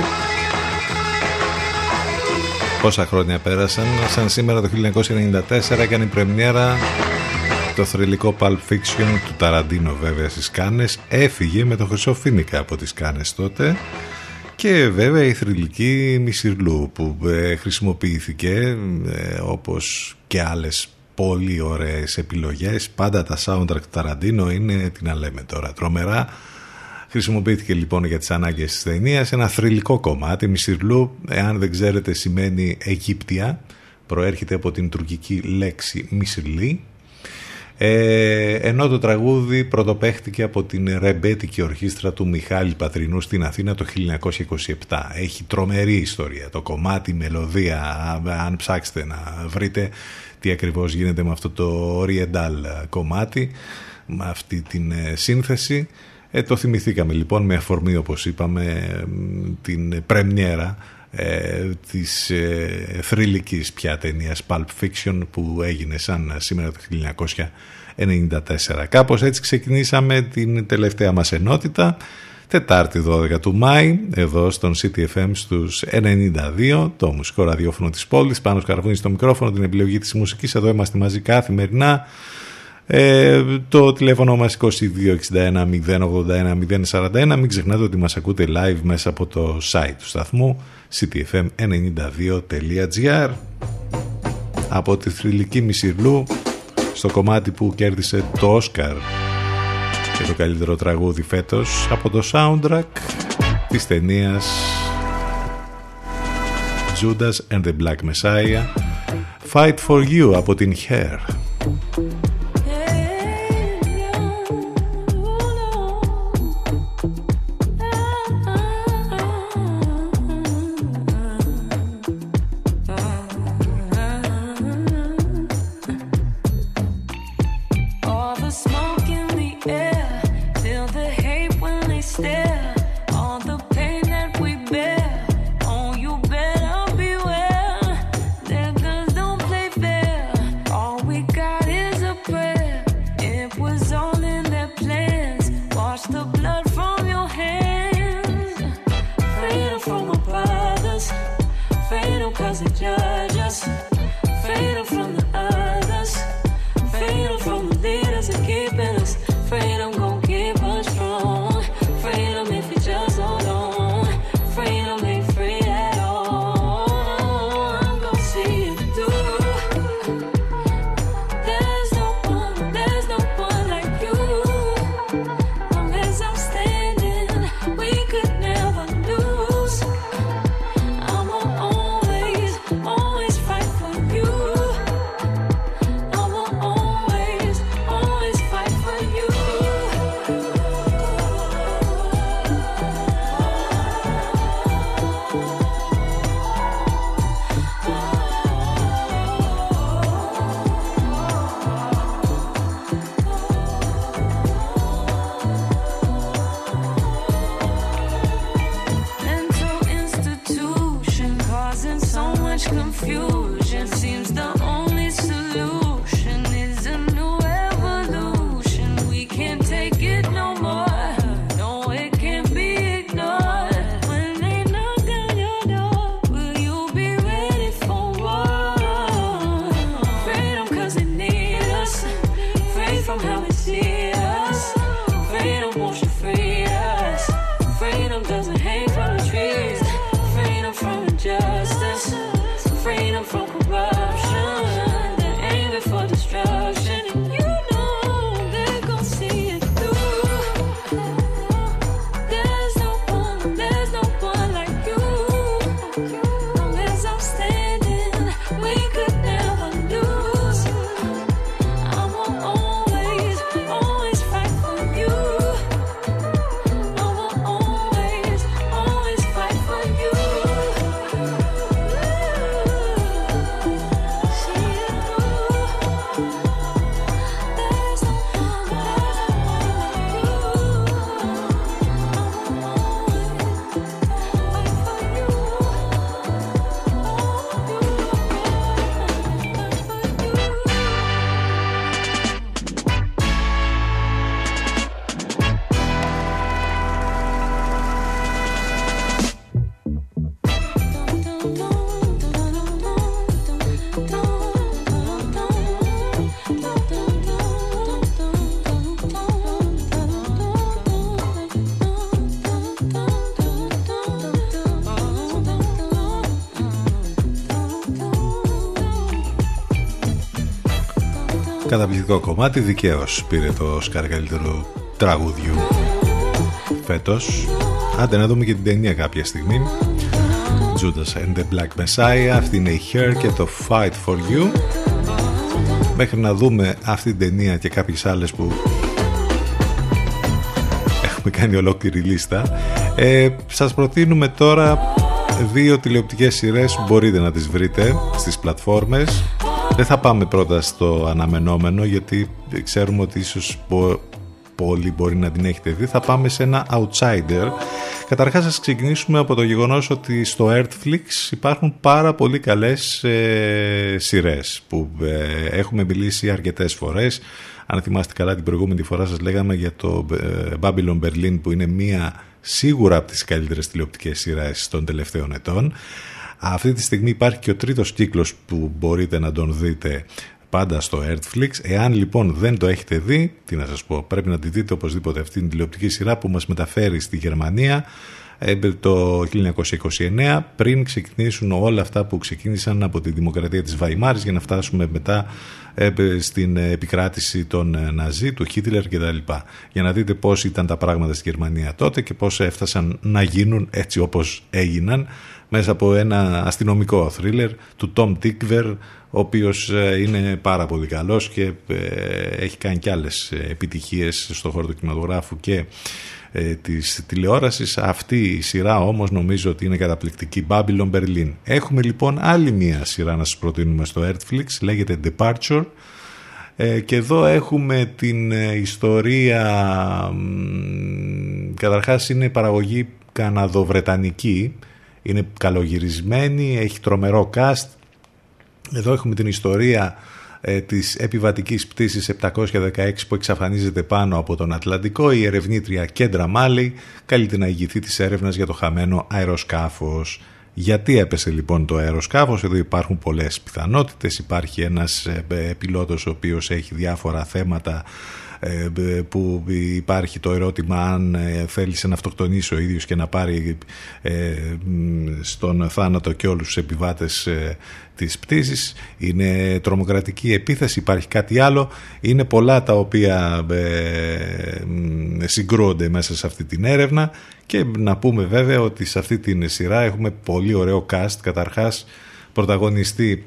Πόσα χρόνια πέρασαν, σαν σήμερα το χίλια εννιακόσια ενενήντα τέσσερα έκανε η πρεμιέρα το θρυλικό Pulp Fiction του Ταραντίνο, βέβαια στις Κάνες. Έφυγε με το χρυσό φοίνικα από τις Κάνες τότε. Και βέβαια η θρυλική Μισιρλού που ε, χρησιμοποιήθηκε ε, όπως και άλλες πολύ ωραίες επιλογές. Πάντα τα soundtrack του Ταραντίνο είναι, τι να λέμε τώρα, τρομερά. Χρησιμοποιήθηκε λοιπόν για τις ανάγκες της ταινίας ένα θρυλικό κομμάτι. Μισιρλού, εάν δεν ξέρετε, σημαίνει Αιγύπτια. Προέρχεται από την τουρκική λέξη Μισιρλή. Ε, ενώ το τραγούδι πρωτοπαίχτηκε από την ρεμπέτικη ορχήστρα του Μιχάλη Πατρινού στην Αθήνα το χίλια εννιακόσια είκοσι επτά. Έχει τρομερή ιστορία το κομμάτι, η μελωδία, αν ψάξετε να βρείτε τι ακριβώς γίνεται με αυτό το oriental κομμάτι, με αυτή την σύνθεση. Ε, το θυμηθήκαμε λοιπόν με αφορμή, όπως είπαμε, την πρεμιέρα Ε, της ε, θρυλικής πια ταινίας Pulp Fiction που έγινε σαν σήμερα το χίλια εννιακόσια ενενήντα τέσσερα. Κάπως έτσι ξεκινήσαμε την τελευταία μας ενότητα, Τετάρτη δώδεκα του Μάη, εδώ στον City εφ εμ στους ενενήντα δύο, το μουσικό ραδιόφωνο της πόλης. Πάνος Καρβούνης στο μικρόφωνο, την επιλογή της μουσικής, εδώ είμαστε μαζί καθημερινά. Ε, το τηλέφωνο μας είκοσι δύο εξήντα ένα μηδέν ογδόντα ένα μηδέν σαράντα ένα. Μην ξεχνάτε ότι μας ακούτε live μέσα από το site του σταθμού σι τι εφ εμ ενενήντα δύο τελεία τζι άρ. Από τη θρυλική Μισιρλού στο κομμάτι που κέρδισε το Όσκαρ και το καλύτερο τραγούδι φέτος από το soundtrack της ταινίας Judas and the Black Messiah, Fight for You από την Hair. We got Καταπληκτικό κομμάτι, δικαίως πήρε το Όσκαρ καλύτερου τραγουδιού φέτος. Άντε να δούμε και την ταινία κάποια στιγμή. Judas and the Black Messiah, αυτή είναι η Hair και το Fight for You. Μέχρι να δούμε αυτή την ταινία και κάποιες άλλες που έχουμε κάνει ολόκληρη λίστα, ε, σας προτείνουμε τώρα δύο τηλεοπτικές σειρές που μπορείτε να τις βρείτε στις πλατφόρμες. Δεν θα πάμε πρώτα στο αναμενόμενο, γιατί ξέρουμε ότι ίσως πο- πολλοί μπορεί να την έχετε δει. Θα πάμε σε ένα outsider. Καταρχάς, ας ξεκινήσουμε από το γεγονός ότι στο Netflix υπάρχουν πάρα πολύ καλές ε, σειρές που ε, έχουμε μιλήσει αρκετές φορές. Αν θυμάστε καλά, την προηγούμενη φορά σας λέγαμε για το ε, Babylon Berlin, που είναι μία σίγουρα από τις καλύτερες τηλεοπτικές σειρές των τελευταίων ετών. Αυτή τη στιγμή υπάρχει και ο τρίτος κύκλος που μπορείτε να τον δείτε πάντα στο Netflix. Εάν λοιπόν δεν το έχετε δει, τι να σας πω, πρέπει να τη δείτε οπωσδήποτε αυτή την τηλεοπτική σειρά που μας μεταφέρει στη Γερμανία το χίλια εννιακόσια είκοσι εννέα, πριν ξεκινήσουν όλα αυτά που ξεκίνησαν από τη δημοκρατία της Βαϊμάρης για να φτάσουμε μετά στην επικράτηση των Ναζί, του Χίτλερ κτλ. Για να δείτε πώς ήταν τα πράγματα στη Γερμανία τότε και πώς έφτασαν να γίνουν έτσι όπως έγιναν, μέσα από ένα αστυνομικό θρίλερ του Tom Tykwer, ο οποίος είναι πάρα πολύ καλός και έχει κάνει κι άλλες επιτυχίες στον χώρο του κινηματογράφου και της τηλεόρασης. Αυτή η σειρά όμως νομίζω ότι είναι καταπληκτική, Babylon Berlin. Έχουμε λοιπόν άλλη μία σειρά να σας προτείνουμε στο Netflix, λέγεται Departure, και εδώ έχουμε την ιστορία. Καταρχάς είναι παραγωγή καναδοβρετανική, είναι καλογυρισμένη, έχει τρομερό cast. Εδώ έχουμε την ιστορία της επιβατικής πτήσης επτακόσια δεκαέξι που εξαφανίζεται πάνω από τον Ατλαντικό. Η ερευνήτρια Κέντρα Μάλι καλείται να ηγηθεί της έρευνας για το χαμένο αεροσκάφος. Γιατί έπεσε λοιπόν το αεροσκάφος? Εδώ υπάρχουν πολλές πιθανότητες. Υπάρχει ένας πιλότος ο οποίος έχει διάφορα θέματα, που υπάρχει το ερώτημα αν θέλησε να αυτοκτονήσει ο ίδιος και να πάρει στον θάνατο και όλους τους επιβάτες της πτήσης. Είναι τρομοκρατική επίθεση, υπάρχει κάτι άλλο. Είναι πολλά τα οποία συγκρούονται μέσα σε αυτή την έρευνα. Και να πούμε βέβαια ότι σε αυτή την σειρά έχουμε πολύ ωραίο cast. Καταρχάς πρωταγωνιστή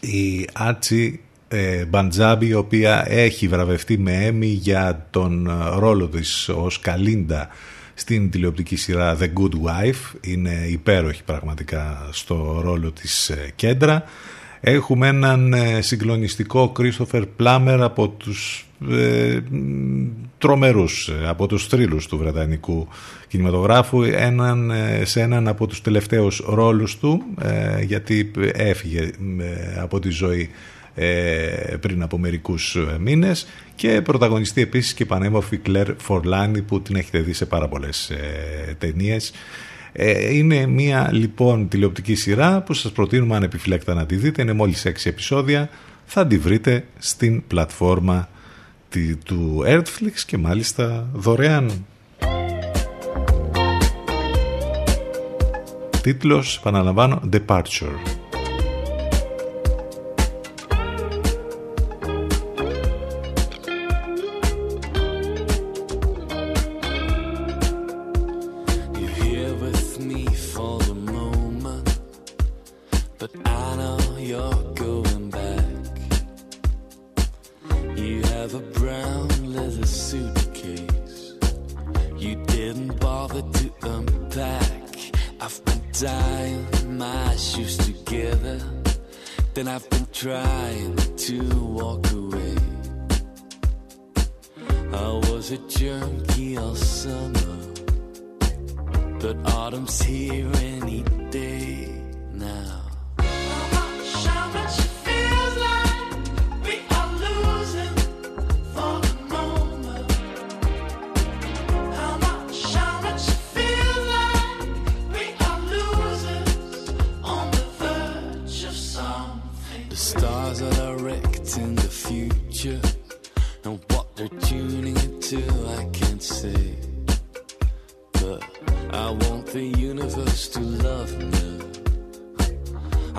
η Άτσι Μπαντζάμπη, η οποία έχει βραβευτεί με Έμι για τον ρόλο της ως Καλίντα στην τηλεοπτική σειρά The Good Wife. Είναι υπέροχη πραγματικά στο ρόλο της Κέντρα. Έχουμε έναν συγκλονιστικό Κρίστοφερ Πλάμερ από τους ε, τρομερούς, από τους θρύλους του βρετανικού κινηματογράφου, έναν, σε έναν από τους τελευταίους ρόλους του, ε, γιατί έφυγε ε, από τη ζωή πριν από μερικούς μήνες. Και πρωταγωνιστεί επίσης και η πανέμορφη Κλέρ Φορλάνη, που την έχετε δει σε πάρα πολλές ε, ταινίες. Ε, είναι μια λοιπόν τηλεοπτική σειρά που σας προτείνουμε ανεπιφύλακτα να τη δείτε. Είναι μόλις έξι επεισόδια, θα τη βρείτε στην πλατφόρμα τη, του Netflix και μάλιστα δωρεάν. Τίτλος, επαναλαμβάνω, Departure.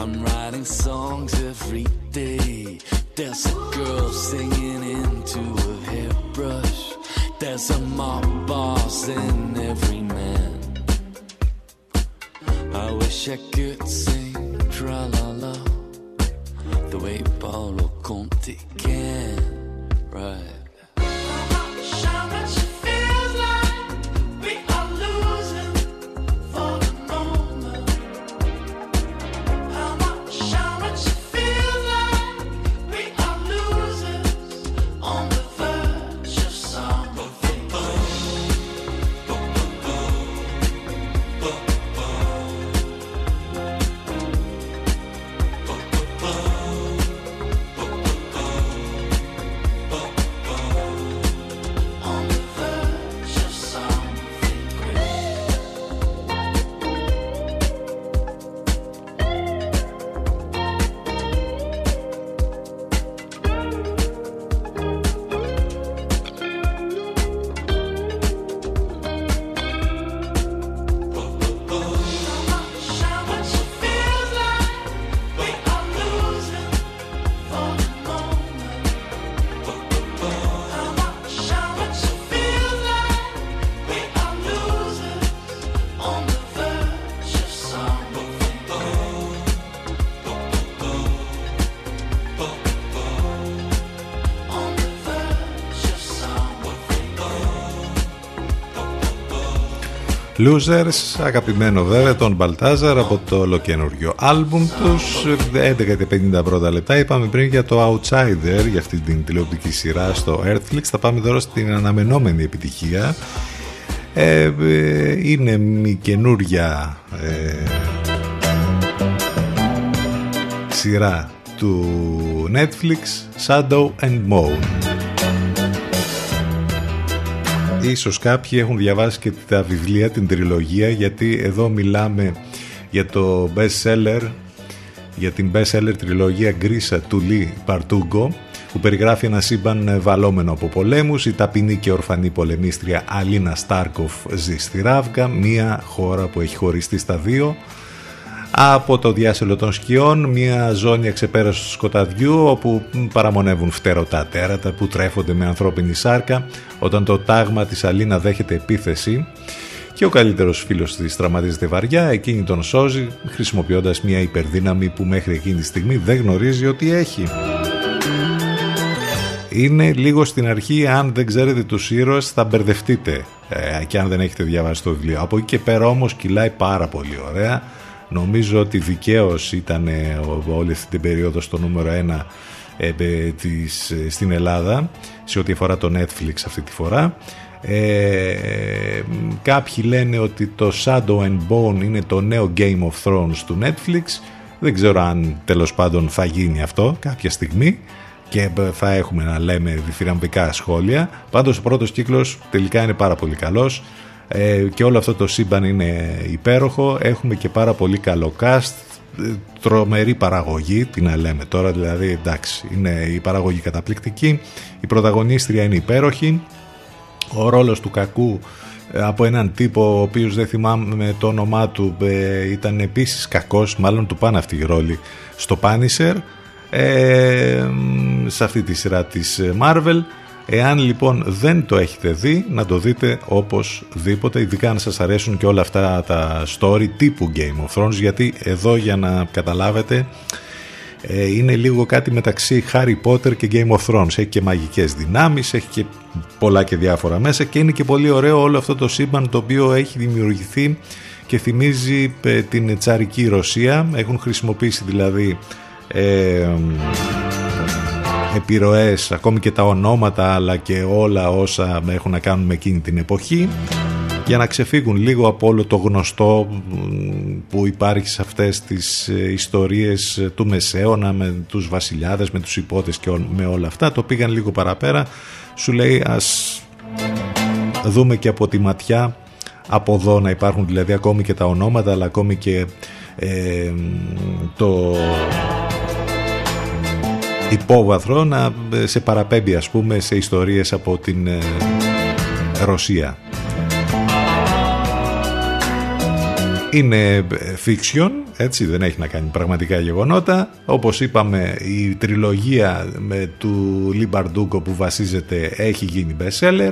I'm writing songs every day There's a girl singing into a hairbrush. There's a mob boss in every man. I wish I could sing tra-la-la the way Paolo Conte can, right? Losers, αγαπημένο βέβαια τον Μπαλτάζαρ από το ολοκαινούριο άλμπουμ τους. Έντεκα και πενήντα πρώτα λεπτά. Είπαμε πριν για το Outsider, για αυτή την τηλεοπτική σειρά στο Earthflix. Θα πάμε τώρα στην αναμενόμενη επιτυχία. ε, ε, Είναι μια καινούρια ε, σειρά του Netflix, Shadow and Bone. Ίσως κάποιοι έχουν διαβάσει και τα βιβλία, την τριλογία, γιατί εδώ μιλάμε για το best seller, για την best seller τριλογία Γκρίσα του Λι Παρτούγκο, που περιγράφει ένα σύμπαν βαλόμενο από πολέμους. Η ταπεινή και ορφανή πολεμίστρια Αλίνα Στάρκοφ ζει στη Ράβγα, μια χώρα που έχει χωριστεί στα δύο από το διάσελο των σκιών, μια ζώνη εξεπέρασης του σκοταδιού όπου παραμονεύουν φτερωτά τέρατα που τρέφονται με ανθρώπινη σάρκα. Όταν το τάγμα της Αλίνα δέχεται επίθεση και ο καλύτερος φίλος της τραυματίζεται βαριά, εκείνη τον σώζει χρησιμοποιώντας μια υπερδύναμη που μέχρι εκείνη τη στιγμή δεν γνωρίζει ότι έχει. Είναι λίγο στην αρχή, αν δεν ξέρετε τους ήρωες θα μπερδευτείτε ε, και αν δεν έχετε διαβάσει το βιβλίο. Από εκεί και πέρα όμως κυλάει πάρα πολύ ωραία. Νομίζω ότι δικαίως ήταν όλη αυτή την περίοδο στο νούμερο ένα ε, της, στην Ελλάδα σε ό,τι αφορά το Netflix αυτή τη φορά. Ε, κάποιοι λένε ότι το Shadow and Bone είναι το νέο Game of Thrones του Netflix. Δεν ξέρω αν τέλος πάντων θα γίνει αυτό κάποια στιγμή και θα έχουμε να λέμε διθυραμβικά σχόλια. Πάντως ο πρώτος κύκλος τελικά είναι πάρα πολύ καλός. Και όλο αυτό το σύμπαν είναι υπέροχο. Έχουμε και πάρα πολύ καλό cast, τρομερή παραγωγή, τι να λέμε τώρα, δηλαδή εντάξει, είναι η παραγωγή καταπληκτική, η πρωταγωνίστρια είναι υπέροχη, ο ρόλος του κακού από έναν τύπο ο οποίος δεν θυμάμαι το όνομά του, ήταν επίσης κακός, μάλλον του πάνε αυτή η ρόλη στο Πάνισερ ε, σε αυτή τη σειρά της Marvel. Εάν λοιπόν δεν το έχετε δει, να το δείτε οπωσδήποτε, ειδικά αν σας αρέσουν και όλα αυτά τα story τύπου Game of Thrones, γιατί εδώ για να καταλάβετε ε, είναι λίγο κάτι μεταξύ Harry Potter και Game of Thrones. Έχει και μαγικές δυνάμεις, έχει και πολλά και διάφορα μέσα και είναι και πολύ ωραίο όλο αυτό το σύμπαν το οποίο έχει δημιουργηθεί και θυμίζει ε, την τσαρική Ρωσία. Έχουν χρησιμοποιήσει δηλαδή... Ε, επιρροές, ακόμη και τα ονόματα αλλά και όλα όσα έχουν να κάνουν με εκείνη την εποχή, για να ξεφύγουν λίγο από όλο το γνωστό που υπάρχει σε αυτές τις ιστορίες του Μεσαίωνα με τους βασιλιάδες, με τους υπότες και με όλα αυτά. Το πήγαν λίγο παραπέρα, σου λέει ας δούμε και από τη ματιά από εδώ, να υπάρχουν δηλαδή ακόμη και τα ονόματα αλλά ακόμη και ε, το... υπόβαθρο να σε παραπέμπει ας πούμε σε ιστορίες από την ε, Ρωσία. είναι fiction, έτσι, δεν έχει να κάνει πραγματικά γεγονότα. Όπως είπαμε, η τριλογία με, του Λιμπαρντούκο που βασίζεται έχει γίνει bestseller.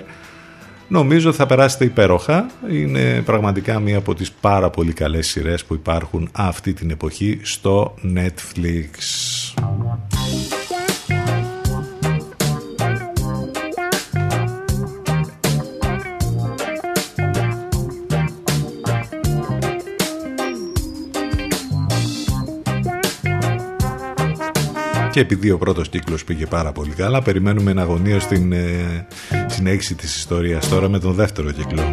Νομίζω θα περάσετε υπέροχα. Είναι πραγματικά μία από τις πάρα πολύ καλές σειρές που υπάρχουν αυτή την εποχή στο Netflix. Και επειδή ο πρώτος κύκλος πήγε πάρα πολύ καλά, περιμένουμε εν αγωνία στην ε, συνέχιση της ιστορίας τώρα με τον δεύτερο κύκλο.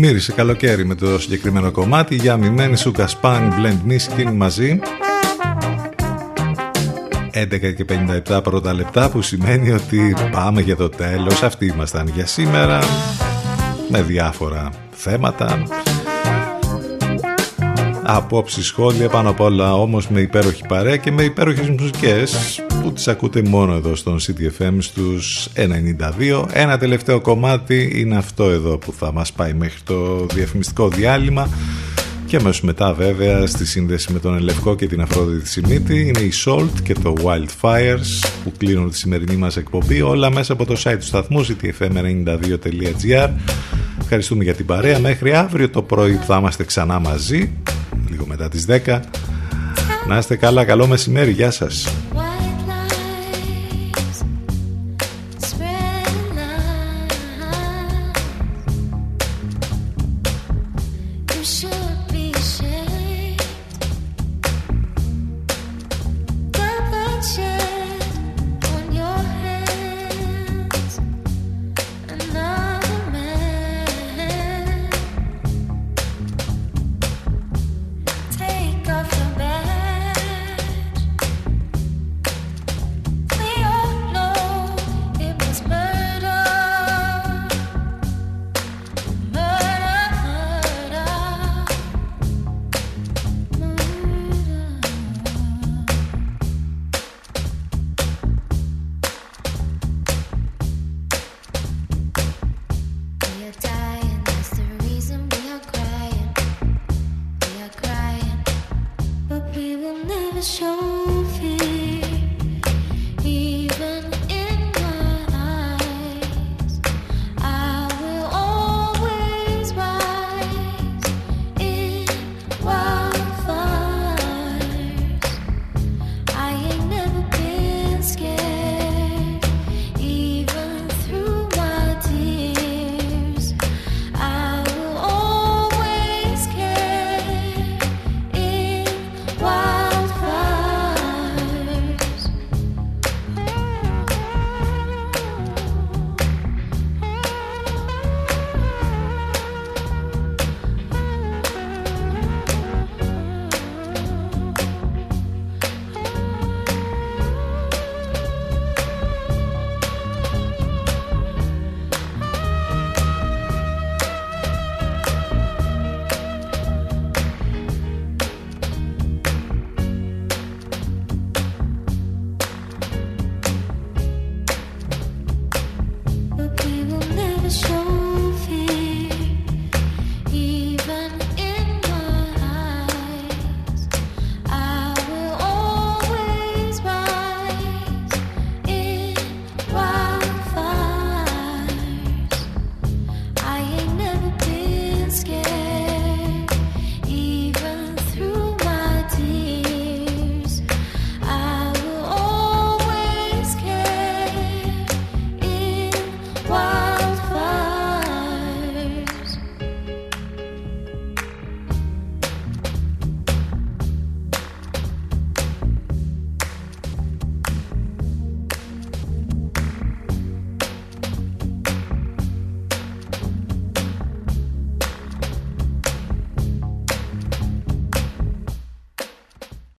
Μύρισε καλοκαίρι με το συγκεκριμένο κομμάτι. Για μημένη σου κασπάν, blend miskin μαζί. έντεκα και πενήντα επτά πρώτα λεπτά, που σημαίνει ότι πάμε για το τέλος. Αυτοί ήμασταν για σήμερα, με διάφορα θέματα, απόψεις, σχόλια, πάνω απ' όλα όμως με υπέροχη παρέα και με υπέροχες μουσικές που τις ακούτε μόνο εδώ στον City εφ εμ στους ενενήντα δύο. Ένα τελευταίο κομμάτι είναι αυτό εδώ που θα μας πάει μέχρι το διαφημιστικό διάλειμμα και αμέσως μετά βέβαια στη σύνδεση με τον Ελευκό και την Αφροδίτη Σιμίτη είναι η Salt και το Wildfires που κλείνουν τη σημερινή μας εκπομπή, όλα μέσα από το site του σταθμού σίτι εφ εμ ενενήντα δύο τελεία τζι αρ. Ευχαριστούμε για την παρέα. Μέχρι αύριο το πρωί που θα είμαστε ξανά μαζί, λίγο μετά τις δέκα. Να είστε καλά, καλό μεσημέρι, γεια σας. Shit.